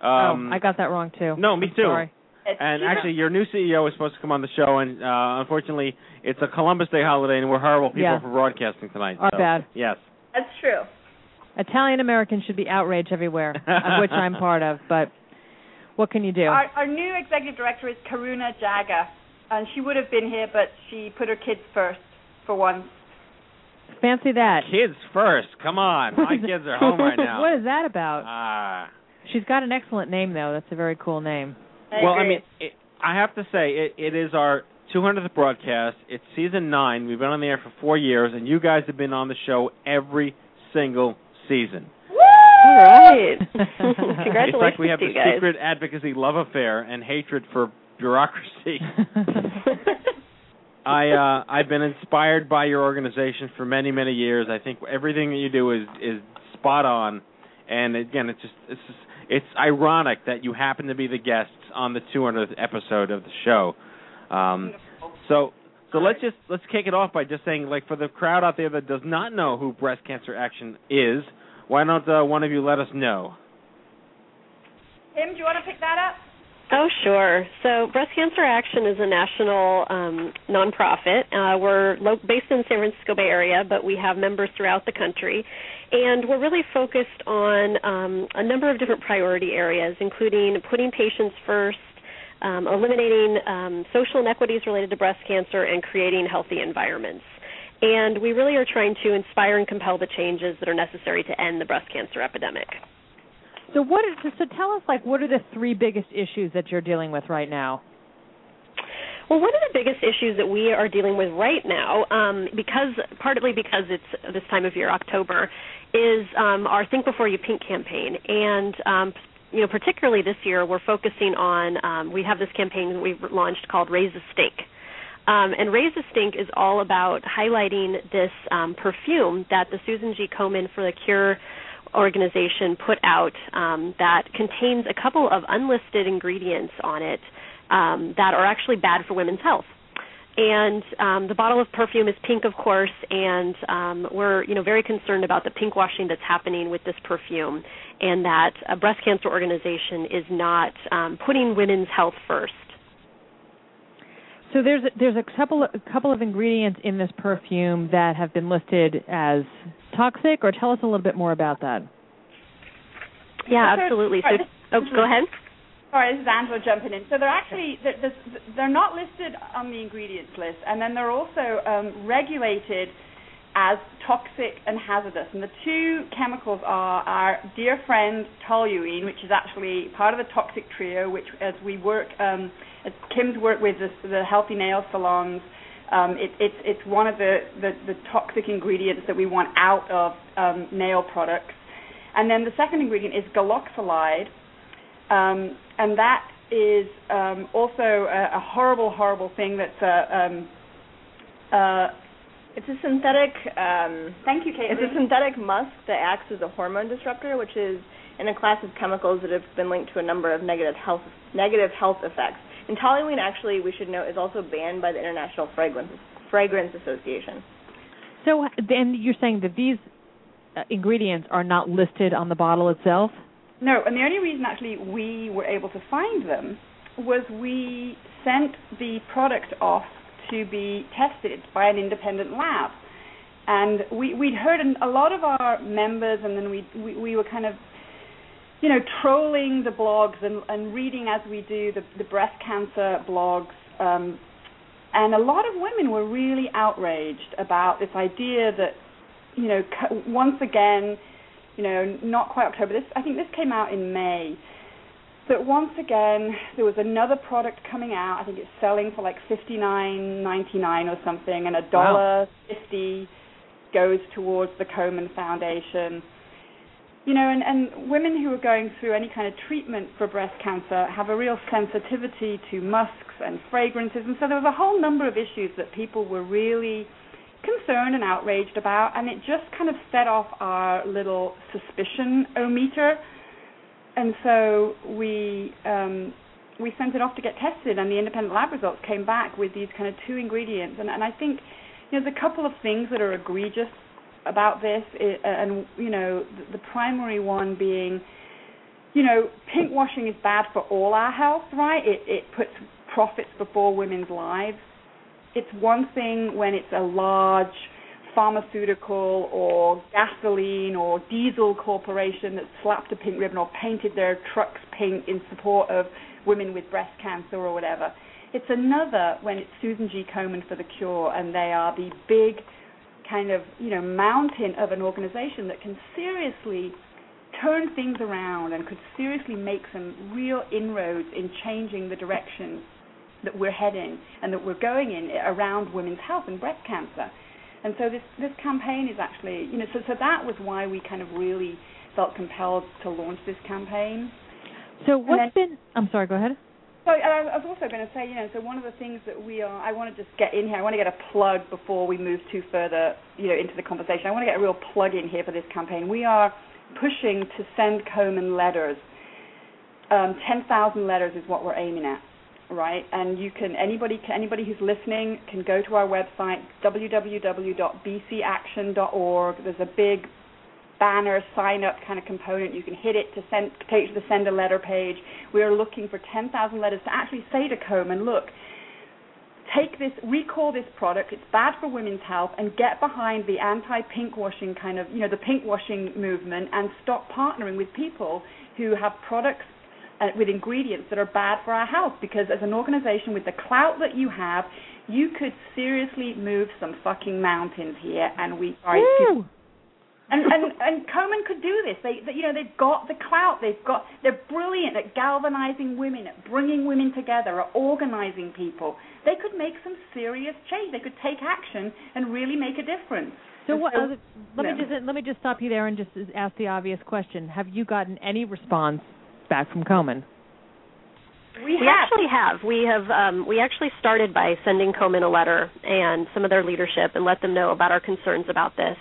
Um, oh, I got that wrong too. No, me I'm too. Sorry. And actually, your new C E O is supposed to come on the show, and uh, unfortunately, it's a Columbus Day holiday, and we're horrible people yeah. for broadcasting tonight. Our so. bad. Yes. That's true. Italian Americans should be outraged everywhere, of which I'm part of. But what can you do? Our, our new executive director is Karuna Jaga. And she would have been here, but she put her kids first, for once. Fancy that. Kids first. Come on. My kids are home right now. What is that about? Ah. She's got an excellent name, though. That's a very cool name. I well, agree. I mean, it, I have to say, it, it is our two hundredth broadcast. It's season nine. We've been on the air for four years, and you guys have been on the show every single season. All right. Congratulations. It's like we have the secret advocacy love affair and hatred for bureaucracy. I uh, I've been inspired by your organization for many many years. I think everything that you do is is spot on, and again, it's just it's just, it's ironic that you happen to be the guests on the two hundredth episode of the show. Um, so so let's just let's kick it off by just saying, like, for the crowd out there that does not know who Breast Cancer Action is, why don't uh, one of you let us know? Tim, do you want to pick that up? Oh, sure. So Breast Cancer Action is a national um, nonprofit. Uh, we're lo- based in the San Francisco Bay Area, but we have members throughout the country. And we're really focused on um, a number of different priority areas, including putting patients first, um, eliminating um, social inequities related to breast cancer, and creating healthy environments. And we really are trying to inspire and compel the changes that are necessary to end the breast cancer epidemic. So what? Is, so tell us, like, what are the three biggest issues that you're dealing with right now? Well, one of the biggest issues that we are dealing with right now, um, because partly because it's this time of year, October, is um, our Think Before You Pink campaign. And, um, you know, particularly this year, we're focusing on, um, we have this campaign that we've launched called Raise the Stink. Um, and Raise the Stink is all about highlighting this um, perfume that the Susan G. Komen for the Cure organization put out um, that contains a couple of unlisted ingredients on it um, that are actually bad for women's health. And um, the bottle of perfume is pink, of course, and um, we're you know very concerned about the pink washing that's happening with this perfume, and that a breast cancer organization is not um, putting women's health first. So there's a, there's a couple of, a couple of ingredients in this perfume that have been listed as toxic, or tell us a little bit more about that. Yeah, so absolutely. So, oh, go ahead. Sorry, this is Angela jumping in. So they're actually they're, they're not listed on the ingredients list, and then they're also um, regulated as toxic and hazardous. And the two chemicals are our dear friend toluene, which is actually part of the toxic trio, which as we work, um, as Kim's work with the, the healthy nail salons, um, it, it, it's one of the, the, the toxic ingredients that we want out of um, nail products. And then the second ingredient is galoxolide, um, and that is um, also a, a horrible, horrible thing that's a... Um, uh, It's a synthetic. Um, Thank you, Caitlin. It's a synthetic musk that acts as a hormone disruptor, which is in a class of chemicals that have been linked to a number of negative health negative health effects. And toluene, actually, we should note, is also banned by the International Fragrance Fragrance Association. So, and you're saying that these ingredients are not listed on the bottle itself? No, and the only reason actually we were able to find them was we sent the product off to be tested by an independent lab. And we, we'd heard a lot of our members, and then we, we, we were kind of, you know, trolling the blogs and, and reading, as we do, the, the breast cancer blogs. Um, and a lot of women were really outraged about this idea that, you know, once again, you know, not quite October. This, I think this came out in May. That once again, there was another product coming out. I think it's selling for like fifty-nine ninety-nine or something, and a dollar fifty goes towards the Komen Foundation. You know, and, and women who are going through any kind of treatment for breast cancer have a real sensitivity to musks and fragrances, and so there was a whole number of issues that people were really concerned and outraged about, and it just kind of set off our little suspicion-o-meter. And so we um, we sent it off to get tested, and the independent lab results came back with these kind of two ingredients. And, and I think, you know, there's a couple of things that are egregious about this, it, and, you know, the, the primary one being, you know, pink washing is bad for all our health, right? It, it puts profits before women's lives. It's one thing when it's a large pharmaceutical or gasoline or diesel corporation that slapped a pink ribbon or painted their trucks pink in support of women with breast cancer or whatever. It's another when it's Susan G. Komen for the Cure, and they are the big kind of, you know, mountain of an organization that can seriously turn things around and could seriously make some real inroads in changing the direction that we're heading and that we're going in around women's health and breast cancer. And so this, this campaign is actually, you know, so, so that was why we kind of really felt compelled to launch this campaign. So what's then, been, I'm sorry, go ahead. So I was also going to say, you know, so one of the things that we are, I want to just get in here, I want to get a plug before we move too further, you know, into the conversation. I want to get a real plug in here for this campaign. We are pushing to send Komen letters. Um, ten thousand letters is what we're aiming at. Right, and you can anybody anybody who's listening can go to our website w w w dot b c action dot org. There's a big banner sign up kind of component. You can hit it to send take to the send a letter page. We are looking for ten thousand letters to actually say to Komen, look, take this, recall this product. It's bad for women's health, and get behind the anti-pinkwashing kind of you know the pinkwashing movement, and stop partnering with people who have products with ingredients that are bad for our health, because as an organization with the clout that you have, you could seriously move some fucking mountains here, and we are. And, and and Komen could do this. They, they, you know, they've got the clout. They've got. They're brilliant at galvanizing women, at bringing women together, at organizing people. They could make some serious change. They could take action and really make a difference. So, what, so let no. me just let me just stop you there and just ask the obvious question: have you gotten any response back from Komen? We, we have. actually have. We have. Um, we actually started by sending Komen a letter and some of their leadership, and let them know about our concerns about this.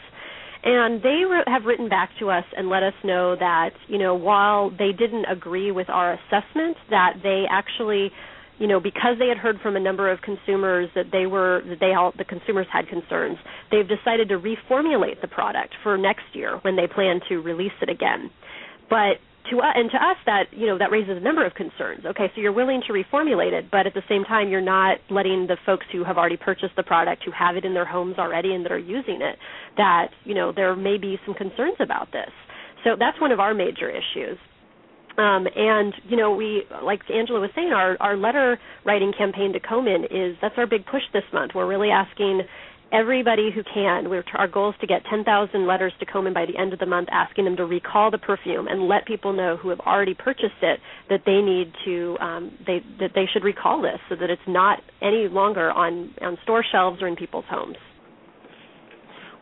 And they re- have written back to us and let us know that, you know, while they didn't agree with our assessment, that they actually, you know, because they had heard from a number of consumers that they were, that they all, the consumers had concerns, they've decided to reformulate the product for next year when they plan to release it again. But To, uh, and to us, that, you know, that raises a number of concerns. Okay, so you're willing to reformulate it, but at the same time, you're not letting the folks who have already purchased the product, who have it in their homes already and that are using it, that, you know, there may be some concerns about this. So that's one of our major issues. Um, and, you know, we, like Angela was saying, our, our letter writing campaign to Komen is, that's our big push this month. We're really asking everybody who can. We're t- our goal is to get ten thousand letters to Komen by the end of the month, asking them to recall the perfume and let people know who have already purchased it that they need to um, they that they should recall this, so that it's not any longer on, on store shelves or in people's homes.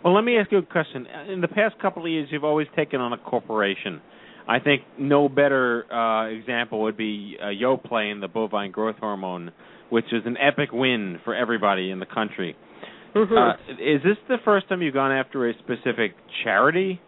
Well, let me ask you a question. In the past couple of years, you've always taken on a corporation. I think no better uh, example would be uh, Yoplait and the bovine growth hormone, which is an epic win for everybody in the country. Mm-hmm. Uh, is this the first time you've gone after a specific charity?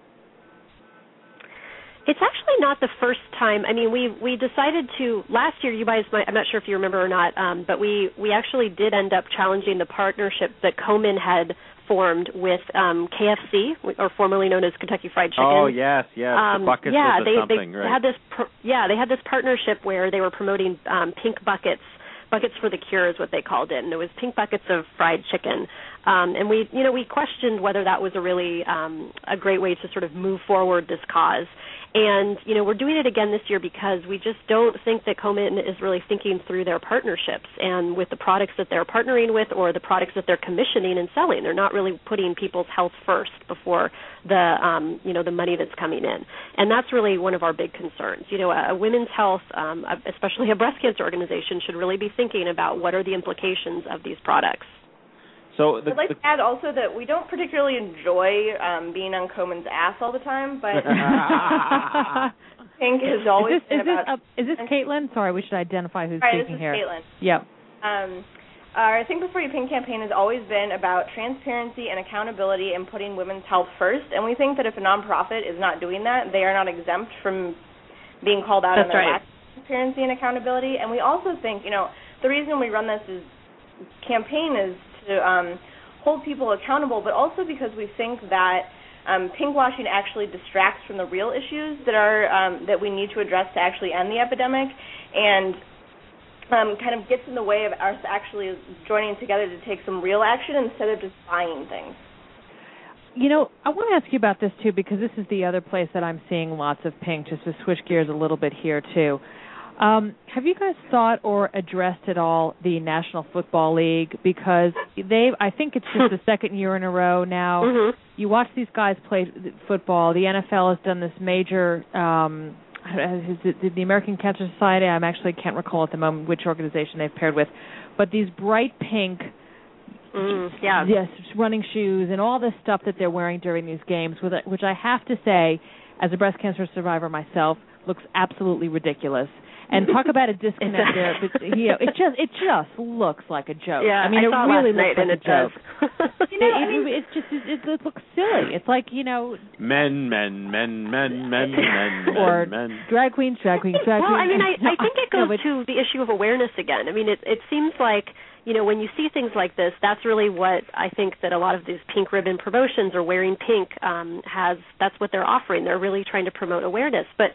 It's actually not the first time. I mean, we we decided to, last year, you guys might, I'm not sure if you remember or not, um, but we, we actually did end up challenging the partnership that Komen had formed with um, K F C, or formerly known as Kentucky Fried Chicken. Oh yes, yes. Um, the buckets yeah, was they, something, they right? had this. Pr- yeah, they had this partnership where they were promoting um, pink buckets. Buckets for the Cure is what they called it, and it was pink buckets of fried chicken. Um, and we, you know, we questioned whether that was a really um, a great way to sort of move forward this cause. And you know, we're doing it again this year because we just don't think that Komen is really thinking through their partnerships and with the products that they're partnering with or the products that they're commissioning and selling. They're not really putting people's health first before the um, you know the money that's coming in. And that's really one of our big concerns. You know, a, a women's health, um, especially a breast cancer organization, should really be thinking about what are the implications of these products. So the, I'd like the, to add also that we don't particularly enjoy um, being on Komen's ass all the time, but uh, Pink has always is this, been is about... This, uh, is this Caitlin? Sorry, we should identify who's right, speaking here. All right, this is here. Caitlin. Yep. Um, our Think Before You Pink campaign has always been about transparency and accountability and putting women's health first, and we think that if a nonprofit is not doing that, they are not exempt from being called out. That's on their right. lack of transparency and accountability. And we also think, you know, the reason we run this is campaign is to um, hold people accountable, but also because we think that um, pinkwashing actually distracts from the real issues that are um, that we need to address to actually end the epidemic, and um, kind of gets in the way of us actually joining together to take some real action instead of just buying things. You know, I want to ask you about this, too, because this is the other place that I'm seeing lots of pink, just to switch gears a little bit here, too. Um, have you guys thought or addressed at all the National Football League? Because they, I think it's just the second year in a row now. Mm-hmm. You watch these guys play football. The N F L has done this major, um, is it the American Cancer Society? I actually can't recall at the moment which organization they've paired with. But these bright pink mm, yeah. yes, running shoes and all this stuff that they're wearing during these games, which I have to say, as a breast cancer survivor myself, looks absolutely ridiculous. And talk about a disconnect there. But, you know, it just it just looks like a joke. Yeah, I mean, I it really looks like a joke. joke. You know, it, I mean, it, it just it, it looks silly. It's like, you know, men, men, men, men, men, men, or men. drag queens, drag queens, drag queens. Well, I mean, I, I think it goes to the issue of awareness again. I mean, it it seems like, you know, when you see things like this, that's really what I think that a lot of these pink ribbon promotions or wearing pink um, has, that's what they're offering. They're really trying to promote awareness. But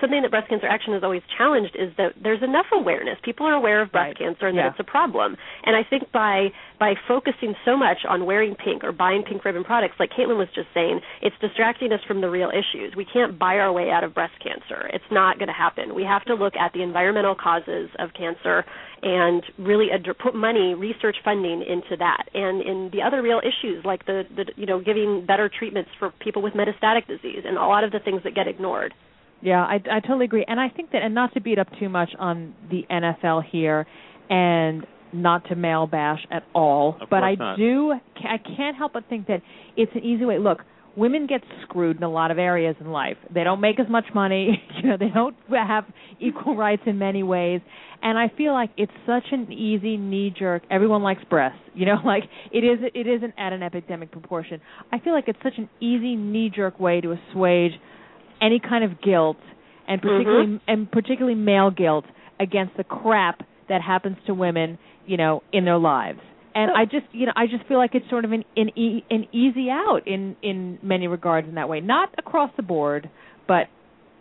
something that Breast Cancer Action has always challenged is that there's enough awareness. People are aware of breast right. cancer and yeah. that it's a problem. And I think by by focusing so much on wearing pink or buying pink ribbon products, like Caitlin was just saying, it's distracting us from the real issues. We can't buy our way out of breast cancer. It's not going to happen. We have to look at the environmental causes of cancer and really ad- put money, research funding into that, and in the other real issues like the, the, you know, giving better treatments for people with metastatic disease and a lot of the things that get ignored. Yeah, I, I totally agree. And I think that, and not to beat up too much on the N F L here and not to male bash at all, of but I not. do, I can't help but think that it's an easy way. Look, women get screwed in a lot of areas in life. They don't make as much money. You know, they don't have equal rights in many ways. And I feel like it's such an easy knee-jerk. Everyone likes breasts. You know, like it is. It isn't at an epidemic proportion. I feel like it's such an easy knee-jerk way to assuage any kind of guilt, and particularly mm-hmm. and particularly male guilt against the crap that happens to women, you know, in their lives. And I just, you know, I just feel like it's sort of an an, e- an easy out in, in many regards in that way. Not across the board, but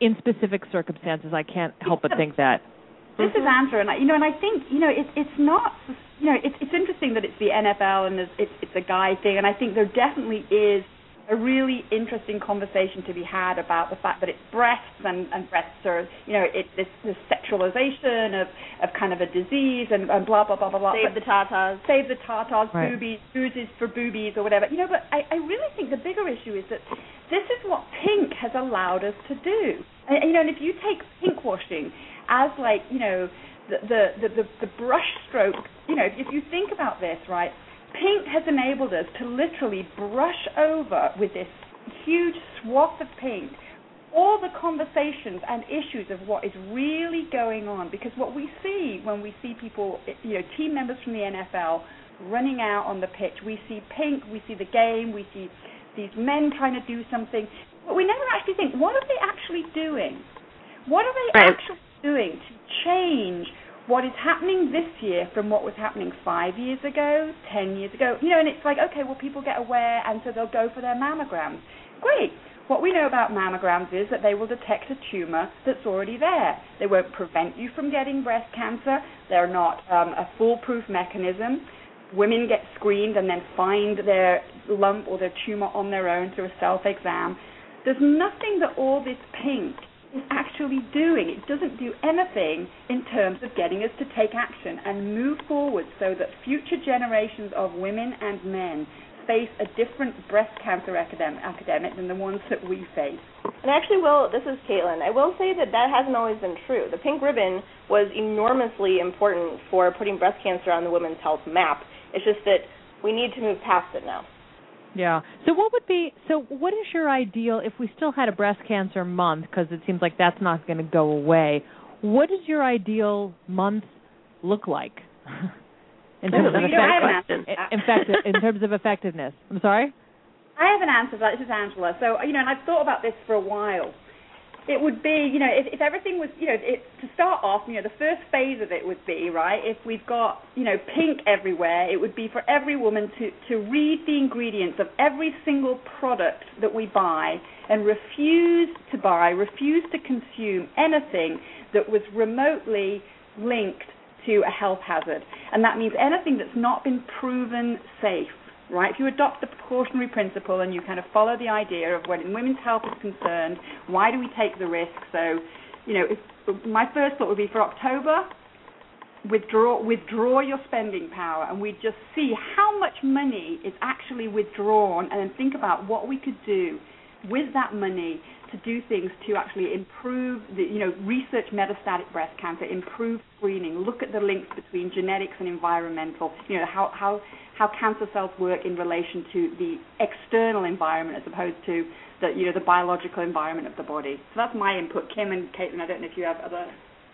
in specific circumstances, I can't help but think that. This is Andrew, and I, you know, and I think, you know, it, it's not, you know, it, it's interesting that it's the N F L and it's it's a guy thing, and I think there definitely is a really interesting conversation to be had about the fact that it's breasts and, and breasts are, you know, it's this, this sexualization of, of kind of a disease and, and blah, blah, blah, blah, blah. Save but the Tatars. Save the Tatars, right. Boobies, bruises for boobies or whatever. You know, but I, I really think the bigger issue is that this is what pink has allowed us to do. And, you know, and if you take pink washing as like, you know, the, the, the, the, the brush stroke, you know, if you think about this, right, pink has enabled us to literally brush over with this huge swath of pink all the conversations and issues of what is really going on. Because what we see when we see people, you know, team members from the N F L running out on the pitch, we see pink, we see the game, we see these men trying to do something, but we never actually think, what are they actually doing? What are they right. actually doing to change what is happening this year from what was happening five years ago, ten years ago? You know, and it's like, okay, well, people get aware, and so they'll go for their mammograms. Great. What we know about mammograms is that they will detect a tumor that's already there. They won't prevent you from getting breast cancer. They're not um, a foolproof mechanism. Women get screened and then find their lump or their tumor on their own through a self-exam. There's nothing that all this pink is actually doing. It doesn't do anything in terms of getting us to take action and move forward so that future generations of women and men face a different breast cancer academic, academic than the ones that we face. And actually, Will, this is Caitlin. I will say that that hasn't always been true. The pink ribbon was enormously important for putting breast cancer on the women's health map. It's just that we need to move past it now. Yeah. So what would be, so what is your ideal, if we still had a breast cancer month, because it seems like that's not going to go away, what does your ideal month look like? In terms, of effect- in, fact, in terms of effectiveness. I'm sorry? I have an answer to that. This is Angela. So, you know, and I've thought about this for a while. It would be, you know, if, if everything was, you know, it, to start off, you know, the first phase of it would be, right, if we've got, you know, pink everywhere, it would be for every woman to, to read the ingredients of every single product that we buy and refuse to buy, refuse to consume anything that was remotely linked to a health hazard. And that means anything that's not been proven safe, right? If you adopt the precautionary principle and you kind of follow the idea of when women's health is concerned, why do we take the risk? So, you know, if, my first thought would be for October, withdraw withdraw your spending power, and we just see how much money is actually withdrawn, and then think about what we could do with that money to do things to actually improve, the, you know, research metastatic breast cancer, improve screening, look at the links between genetics and environmental, you know, how how, how cancer cells work in relation to the external environment as opposed to the, you know, the biological environment of the body. So that's my input. Kim and Caitlin, I don't know if you have other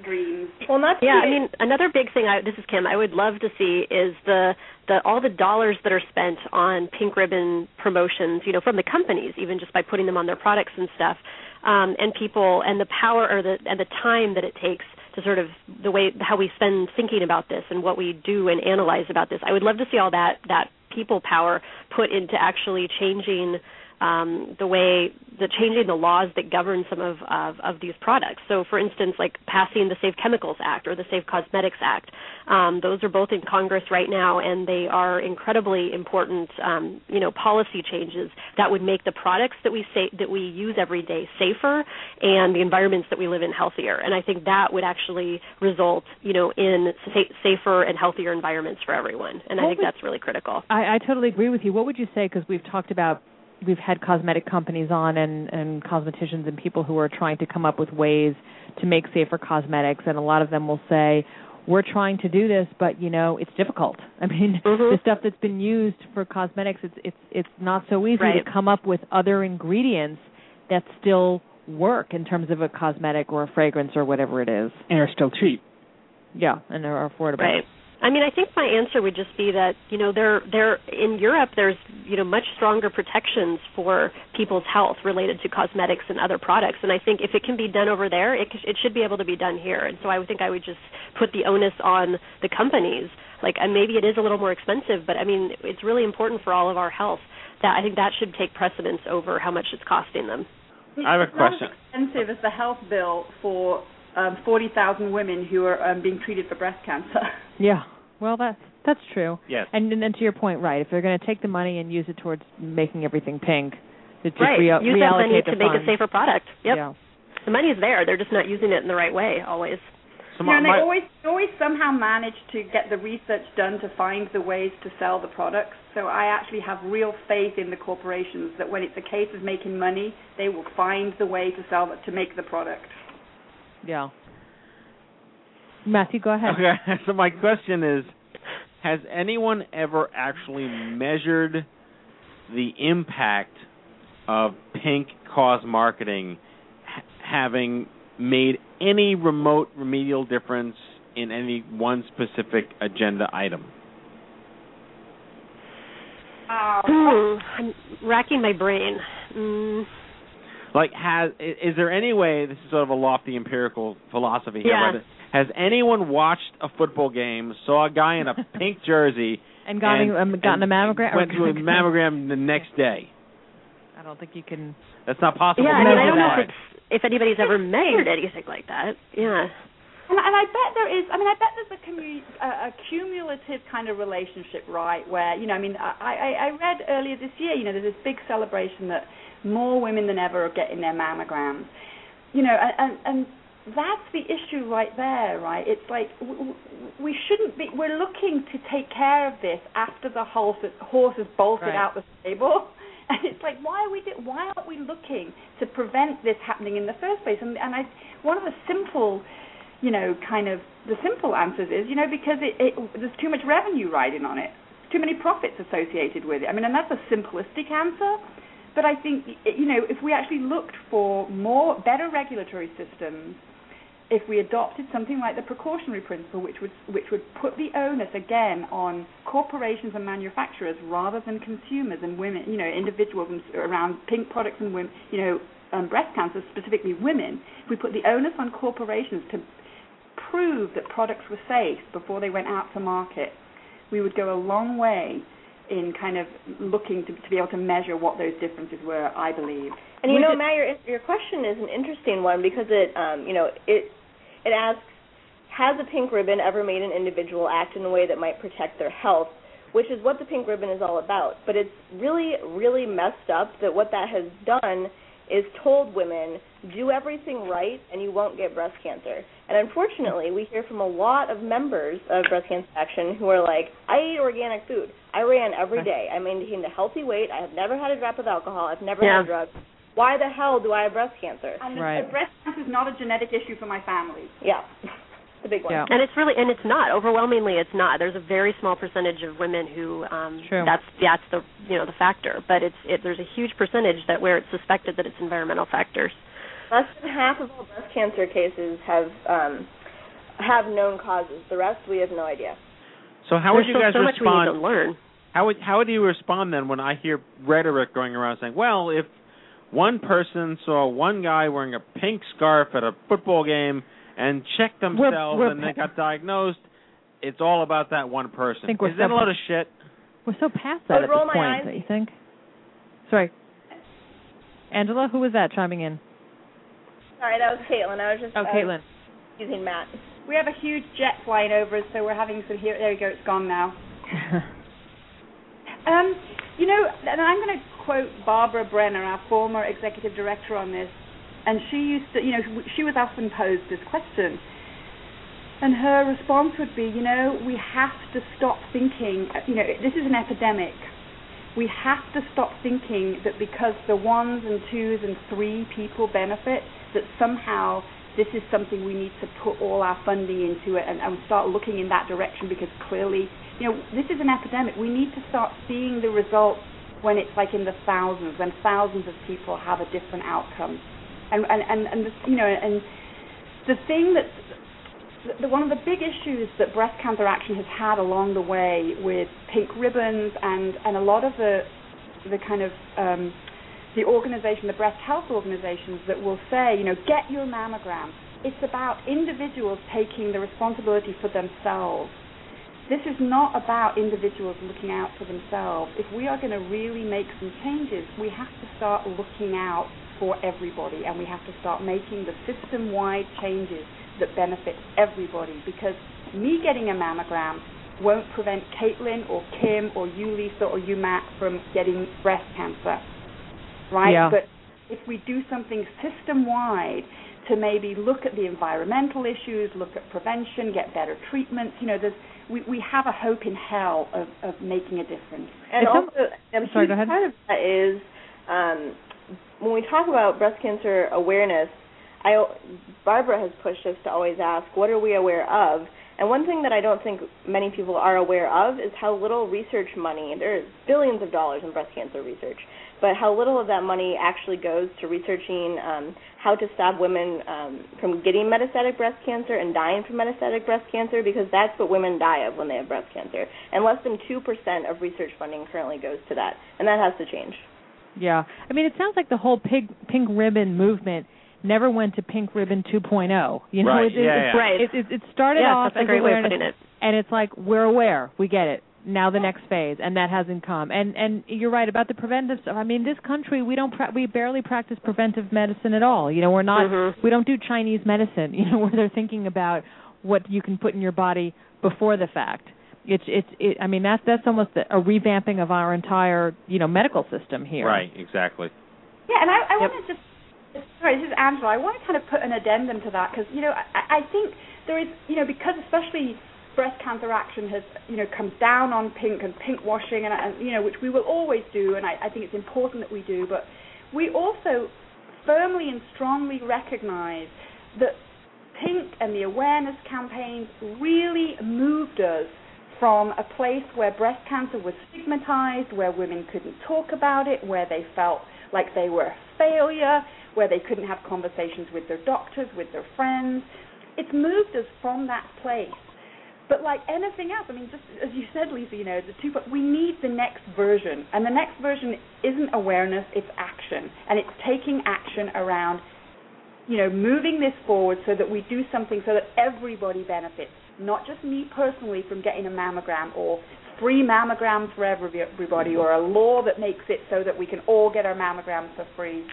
dreams. Well, not yeah. I mean, another big thing. I, this is Kim. I would love to see is the, the all the dollars that are spent on pink ribbon promotions. You know, from the companies, even just by putting them on their products and stuff, um, and people, and the power or the and the time that it takes to sort of the way how we spend thinking about this and what we do and analyze about this. I would love to see all that that people power put into actually changing. Um, the way, the changing the laws that govern some of, of, of these products. So, for instance, like passing the Safe Chemicals Act or the Safe Cosmetics Act, um, those are both in Congress right now, and they are incredibly important, um, you know, policy changes that would make the products that we say, that we use every day safer and the environments that we live in healthier. And I think that would actually result, you know, in sa- safer and healthier environments for everyone. And I think that's really critical. I, I totally agree with you. What would you say, because we've talked about we've had cosmetic companies on and, and cosmeticians and people who are trying to come up with ways to make safer cosmetics, and a lot of them will say, we're trying to do this, but, you know, it's difficult. I mean, mm-hmm. the stuff that's been used for cosmetics, it's it's it's not so easy right. to come up with other ingredients that still work in terms of a cosmetic or a fragrance or whatever it is. And are still cheap. Yeah, and are affordable. Right. I mean, I think my answer would just be that, you know, there, there in Europe, there's, you know, much stronger protections for people's health related to cosmetics and other products. And I think if it can be done over there, it, it should be able to be done here. And so I would think I would just put the onus on the companies. Like, and maybe it is a little more expensive, but, I mean, it's really important for all of our health. That I think that should take precedence over how much it's costing them. I have a question. It's not as expensive as the health bill for um, forty thousand women who are um, being treated for breast cancer. Yeah. Well, that's, that's true. Yes. And, and then to your point, right, if they're going to take the money and use it towards making everything pink, it's just right. re- use that money to make funds. A safer product. Yep. Yeah. The money's there. They're just not using it in the right way always. So my, you know, and they always, they always somehow manage to get the research done to find the ways to sell the products. So I actually have real faith in the corporations that when it's a case of making money, they will find the way to sell to make the product. Yeah. Matthew, go ahead. Okay, so my question is, has anyone ever actually measured the impact of pink cause marketing having made any remote remedial difference in any one specific agenda item? Oh. I'm racking my brain. Mm. Like, has is there any way, this is sort of a lofty empirical philosophy here, yeah. but has anyone watched a football game, saw a guy in a pink jersey, and, got and, and gotten a mammogram? Went to a mammogram the next day. I don't think you can. That's not possible. Yeah, I mean, I don't know if, it's, if anybody's ever measured anything like that. Yeah. And, and I bet there is, I mean, I bet there's a, commu- a, a cumulative kind of relationship, right, where, you know, I mean, I, I, I read earlier this year, you know, there's this big celebration that more women than ever are getting their mammograms. You know, and, and that's the issue right there, right? It's like w- we shouldn't be, we're looking to take care of this after the horse, horse has bolted right. out the stable. And it's like, why are we do, why aren't we looking to prevent this happening in the first place? And, and I, one of the simple... you know, kind of the simple answers is, you know, because it, it, there's too much revenue riding on it, too many profits associated with it. I mean, and that's a simplistic answer, but I think, you know, if we actually looked for more, better regulatory systems, if we adopted something like the precautionary principle, which would which would put the onus, again, on corporations and manufacturers rather than consumers and women, you know, individuals around pink products and women, you know, um, breast cancer, specifically women, if we put the onus on corporations to prove that products were safe before they went out to market, we would go a long way in kind of looking to, to be able to measure what those differences were, I believe. And, you we know, did- Matt, your, your question is an interesting one because it, um, you know, it it asks, has a pink ribbon ever made an individual act in a way that might protect their health, which is what the pink ribbon is all about. But it's really, really messed up that what that has done is told women, do everything right and you won't get breast cancer. And unfortunately, we hear from a lot of members of Breast Cancer Action who are like, I eat organic food. I ran every day. I maintained a healthy weight. I have never had a drop of alcohol. I've never yeah. had drugs. Why the hell do I have breast cancer? And right. breast cancer is not a genetic issue for my family. Yeah. The big one. Yeah. And it's really, and it's not. Overwhelmingly, it's not. There's a very small percentage of women who um, that's that's the you know the factor. But it's it, there's a huge percentage that where it's suspected that it's environmental factors. Less than half of all breast cancer cases have um, have known causes. The rest we have no idea. So how there's would you guys so much respond? We need to learn. How would how would you respond then when I hear rhetoric going around saying, well, if one person saw one guy wearing a pink scarf at a football game and checked themselves we're, we're, and they got diagnosed, it's all about that one person. Is that so a load of shit? We're so past that at this point, don't you think? Sorry. Angela, who was that chiming in? Sorry, that was Caitlin. I was just oh, uh, Caitlin. Using Matt. We have a huge jet flying over us, so we're having some here. There you go, it's gone now. um, you know, and I'm going to quote Barbara Brenner, our former executive director on this, and she used to, you know, she was often posed this question. And her response would be, you know, we have to stop thinking, you know, this is an epidemic. We have to stop thinking that because the ones and twos and three people benefit, that somehow this is something we need to put all our funding into it and, and start looking in that direction because clearly, you know, this is an epidemic. We need to start seeing the results when it's like in the thousands, when thousands of people have a different outcome. And and and, and the, you know, and the thing that the, one of the big issues that Breast Cancer Action has had along the way with pink ribbons and, and a lot of the the kind of um, the organization, the breast health organizations that will say, you know, get your mammogram. It's about individuals taking the responsibility for themselves. This is not about individuals looking out for themselves. If we are going to really make some changes, we have to start looking out for everybody, and we have to start making the system-wide changes that benefit everybody, because me getting a mammogram won't prevent Caitlin or Kim or you, Lisa, or you, Matt, from getting breast cancer, right? Yeah. But if we do something system-wide to maybe look at the environmental issues, look at prevention, get better treatments, you know, there's, we, we have a hope in hell of, of making a difference. And also, I'm sorry, go ahead. Part of that is... Um, when we talk about breast cancer awareness, I, Barbara has pushed us to always ask, what are we aware of? And one thing that I don't think many people are aware of is how little research money, there's billions of dollars in breast cancer research, but how little of that money actually goes to researching um, how to stop women um, from getting metastatic breast cancer and dying from metastatic breast cancer, because that's what women die of when they have breast cancer. And less than two percent of research funding currently goes to that, and that has to change. Yeah. I mean, it sounds like the whole pink, pink ribbon movement never went to Pink Ribbon two point oh. You know, right. It, it, yeah, yeah. Right. It, it started yeah, off as awareness, it. and it's like, we're aware, we get it. Now the next phase, and that hasn't come. And and you're right about the preventive stuff. I mean, this country, we don't pra- we barely practice preventive medicine at all. You know, we're not mm-hmm. we don't do Chinese medicine. You know, where they're thinking about what you can put in your body before the fact. It's it's it, I mean, that's that's almost a revamping of our entire you know medical system here. Right. Exactly. Yeah, and I, I yep. want to just. Sorry, this is Angela. I want to kind of put an addendum to that because, you know, I, I think there is, you know, because especially Breast Cancer Action has, you know, comes down on pink and pink washing and, and you know, which we will always do, and I, I think it's important that we do, but we also firmly and strongly recognize that pink and the awareness campaigns really moved us from a place where breast cancer was stigmatized, where women couldn't talk about it, where they felt like they were a failure, where they couldn't have conversations with their doctors, with their friends. It's moved us from that place. But like anything else, I mean, just as you said, Lisa, you know, the two, we need the next version. And the next version isn't awareness, it's action. And it's taking action around, you know, moving this forward so that we do something so that everybody benefits, not just me personally from getting a mammogram or free mammograms for everybody or a law that makes it so that we can all get our mammograms for free.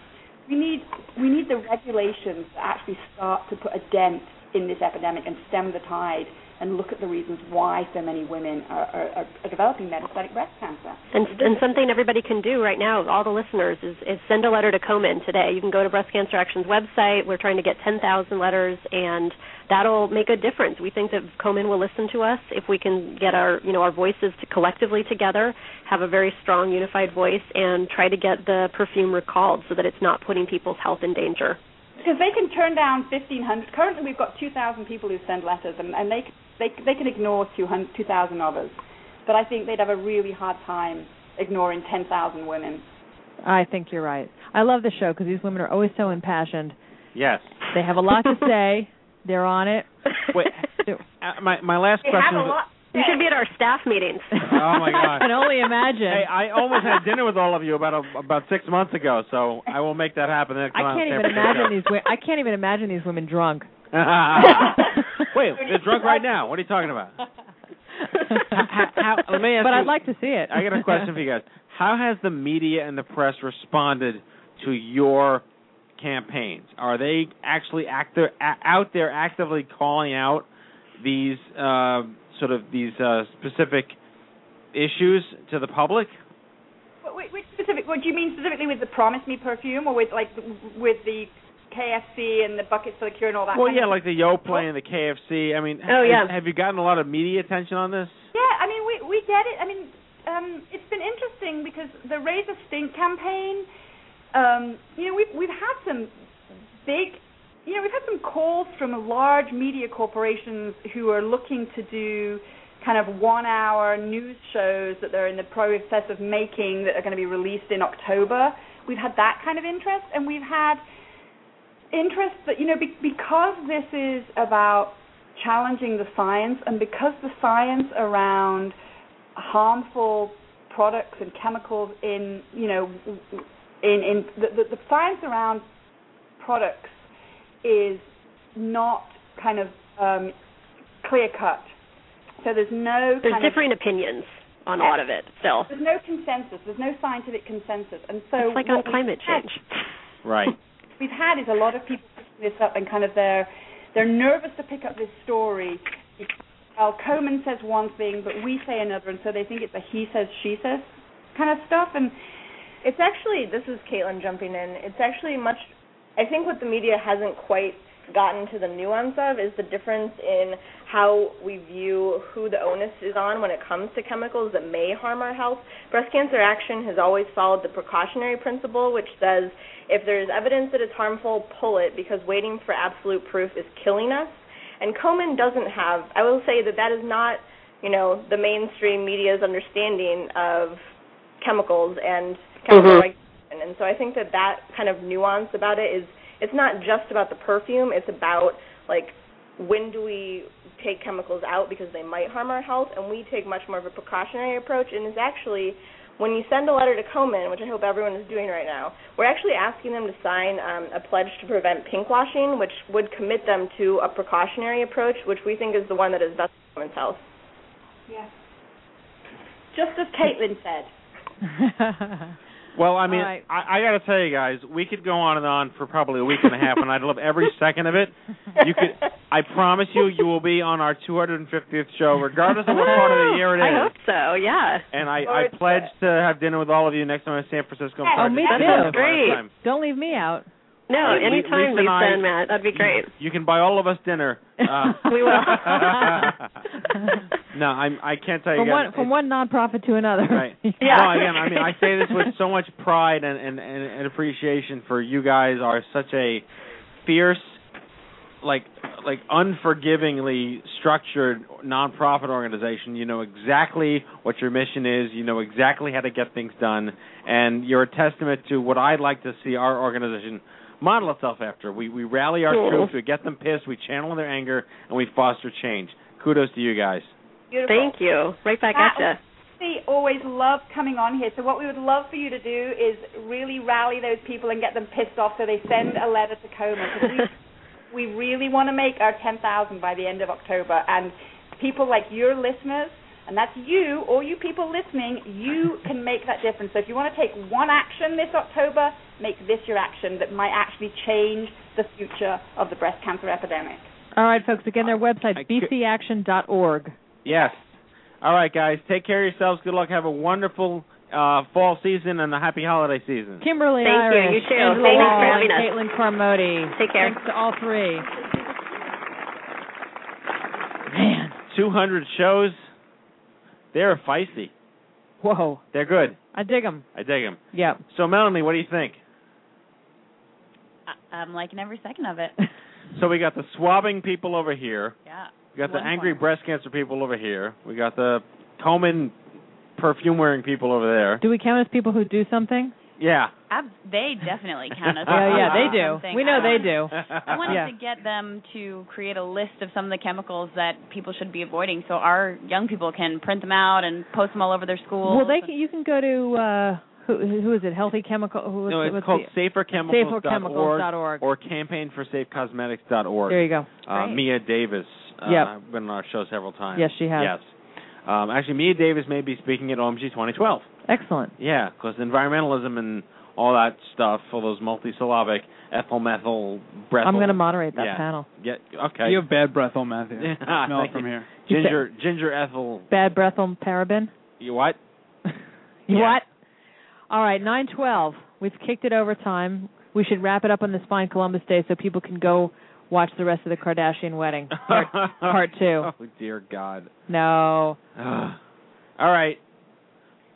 We need we need the regulations to actually start to put a dent in this epidemic and stem the tide and look at the reasons why so many women are, are, are developing metastatic breast cancer. And, and something everybody can do right now, all the listeners, is, is send a letter to Komen today. You can go to Breast Cancer Action's website. We're trying to get ten thousand letters, and that'll make a difference. We think that Komen will listen to us if we can get our, you know, our voices to collectively together, have a very strong, unified voice, and try to get the perfume recalled so that it's not putting people's health in danger. Because they can turn down fifteen hundred. Currently, we've got two thousand people who send letters, and, and they, they they can ignore two thousand of us. But I think they'd have a really hard time ignoring ten thousand women. I think you're right. I love the show because these women are always so impassioned. Yes. They have a lot to say. They're on it. Wait, my my last they question. Have a lot. You should be at our staff meetings. Oh, my gosh. I can only imagine. Hey, I almost had dinner with all of you about a, about six months ago, so I will make that happen. Next I, can't even imagine these, I can't even imagine these women drunk. Wait, they're drunk right now. What are you talking about? how, how, let me ask but you, I'd like to see it. I got a question for you guys. How has the media and the press responded to your campaigns? Are they actually act there, out there actively calling out these uh, sort of these uh, specific issues to the public? Wait, which specific? What do you mean specifically with the Promise Me perfume, or with like with the K F C and the buckets for the cure and all that? Well, kind yeah, of like the Yoplait and the K F C. I mean, oh, yeah. have, have you gotten a lot of media attention on this? Yeah, I mean, we we get it. I mean, um, it's been interesting because the Raise the Stink campaign. Um, you know, we've we've had some big, you know, we've had some calls from large media corporations who are looking to do kind of one-hour news shows that they're in the process of making that are going to be released in October. We've had that kind of interest, and we've had interest that, you know, be- because this is about challenging the science, and because the science around harmful products and chemicals in, you know, in, in the, the, the science around products is not kind of um, clear-cut. So there's no there's kind differing of, opinions on yeah. a lot of it still. There's no consensus. There's no scientific consensus. And so it's like on climate had, change. Right. What we've had is a lot of people picking this up and kind of they're, they're nervous to pick up this story. Well, Komen says one thing, but we say another, and so they think it's a he says, she says kind of stuff. And it's actually, this is Caitlin jumping in, it's actually much, I think what the media hasn't quite gotten to the nuance of is the difference in how we view who the onus is on when it comes to chemicals that may harm our health. Breast Cancer Action has always followed the precautionary principle, which says if there is evidence that it's harmful, pull it, because waiting for absolute proof is killing us. And Komen doesn't have, I will say that that is not, you know, the mainstream media's understanding of chemicals and chemical mm-hmm. regulation. And so I think that that kind of nuance about it is, it's not just about the perfume, it's about, like, when do we take chemicals out because they might harm our health, and we take much more of a precautionary approach. And it's actually, when you send a letter to Komen, which I hope everyone is doing right now, we're actually asking them to sign um, a pledge to prevent pinkwashing, which would commit them to a precautionary approach, which we think is the one that is best for women's health. Yeah. Just as Caitlin said. Well, I mean, right. I, I got to tell you guys, we could go on and on for probably a week and a half, and I'd love every second of it. You could, I promise you, you will be on our two hundred fiftieth show, regardless of what part of the year it is. I hope so, yeah. And I, I pledge to have dinner with all of you next time I'm in San Francisco. Oh, me too. That's great. Don't leave me out. No, uh, anytime, Lisa, Lisa and, I, and Matt. That'd be great. You, you can buy all of us dinner. Uh, we will. No, I'm, I can't tell you from guys. One, from one nonprofit to another. Right. Yeah. No, again, I mean, I say this with so much pride and, and, and appreciation for you guys are such a fierce, like, like unforgivingly structured nonprofit organization. You know exactly what your mission is. You know exactly how to get things done. And you're a testament to what I'd like to see our organization model itself after. We we rally our cool. troops, we get them pissed, we channel their anger, and we foster change. Kudos to you guys. Beautiful. Thank you. Right back at you. We always love coming on here. So what we would love for you to do is really rally those people and get them pissed off so they send a letter to Komen. We, we really want to make our ten thousand by the end of October. And people like your listeners, and that's you, all you people listening, you can make that difference. So if you want to take one action this October, make this your action that might actually change the future of the breast cancer epidemic. All right, folks, again, their website, b c action dot org. Yes. All right, guys, take care of yourselves. Good luck. Have a wonderful uh, fall season and a happy holiday season. Kimberly Thank Irish, you. You too. Angela Thanks Wall, for having us. Caitlin Carmody. Take care. Thanks to all three. Man. two hundred shows. They're feisty. Whoa. They're good. I dig them. I dig them. Yeah. So, Melanie, what do you think? I- I'm liking every second of it. So we got the swabbing people over here. Yeah. We got One the angry point. breast cancer people over here. We got the Komen perfume-wearing people over there. Do we count as people who do something? Yeah. Ab- they definitely count us. Yeah, yeah, they do. Something. We know um, they do. I wanted yeah. to get them to create a list of some of the chemicals that people should be avoiding, so our young people can print them out and post them all over their schools. Well, they can, you can go to uh, who, who is it? Healthy Chemical. Who, no, it's called the, safer chemicals dot org or campaign for safe cosmetics dot org. There you go. Uh, Mia Davis. Uh, yeah, I've been on our show several times. Yes, she has. Yes. Um, actually, Mia Davis may be speaking at O M G twenty twelve. Excellent. Yeah, because environmentalism and all that stuff, all those multisyllabic ethyl methyl breath. I'm going to moderate that yeah. panel. Yeah. Okay. You have bad breathyl Matthew. Yeah, smell from you. Here. Ginger, you ginger ethyl. Bad breathyl paraben. You what? you yeah. what? All right, nine twelve. We've kicked it over time. We should wrap it up on this fine Columbus Day so people can go watch the rest of the Kardashian wedding, part, part two. Oh, dear God. No. All right.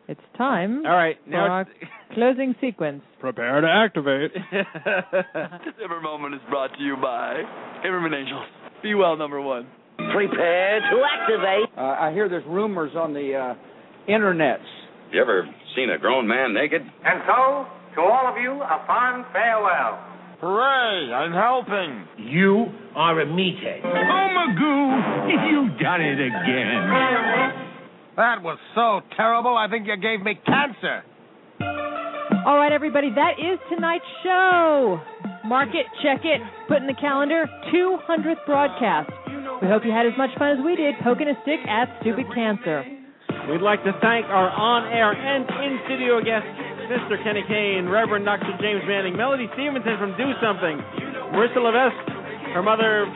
It's time All right, now for our closing sequence. Prepare to activate. This Ember Moment is brought to you by Emberman Angels. Be well, number one. Prepare to activate. Uh, I hear there's rumors on the uh, internets. You ever seen a grown man naked? And so, to all of you, a fond farewell. Hooray, I'm helping. You are a meathead. Oh, Magoo, you've done it again. That was so terrible, I think you gave me cancer. All right, everybody, that is tonight's show. Mark it, check it, put in the calendar, two hundredth broadcast. We hope you had as much fun as we did poking a stick at stupid cancer. We'd like to thank our on-air and in-studio guests, Sister Kenny Kane, Reverend Doctor James Manning, Melody Stevenson from Do Something, Marissa Levesque, her mother...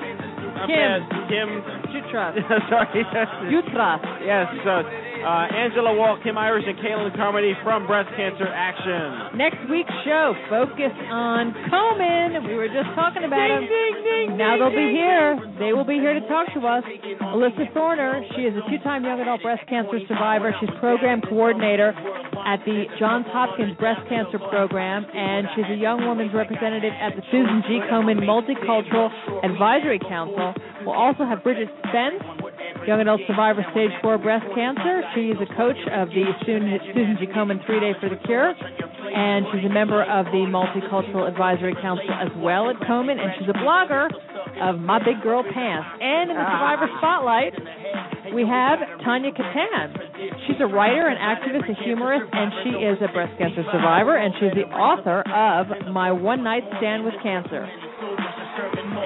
Kim. Kim. Jutras. Sorry. Jutras. Yes. Uh, uh, Angela Wall, Kim Irish, and Caitlin Carmody from Breast Cancer Action. Next week's show, focus on Komen. We were just talking about him. Now they'll be here. They will be here to talk to us. Alyssa Thorner, she is a two-time young adult breast cancer survivor. She's program coordinator at the Johns Hopkins Breast Cancer Program, and she's a young woman's representative at the Susan G. Komen Multicultural Advisory Council. We'll also have Bridget Spence, young adult survivor stage four breast cancer. She is a coach of the Susan G. Komen three-day for the Cure, and she's a member of the Multicultural Advisory Council as well at Komen, and she's a blogger of My Big Girl Pants. And in the Survivor Spotlight, we have Tanya Catan. She's a writer, an activist, a humorist, and she is a breast cancer survivor, and she's the author of My One Night Stand with Cancer.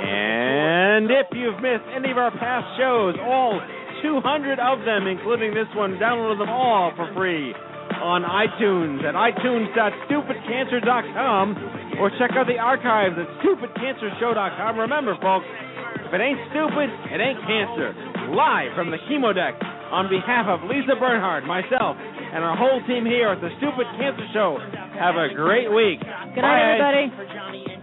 And if you've missed any of our past shows, all two hundred of them, including this one, download them all for free on iTunes at i tunes dot stupid cancer dot com, or check out the archives at stupid cancer show dot com. Remember, folks, if it ain't stupid, it ain't cancer. Live from the Chemodex, on behalf of Lisa Bernhard, myself, and our whole team here at the Stupid Cancer Show, have a great week. Good night, everybody.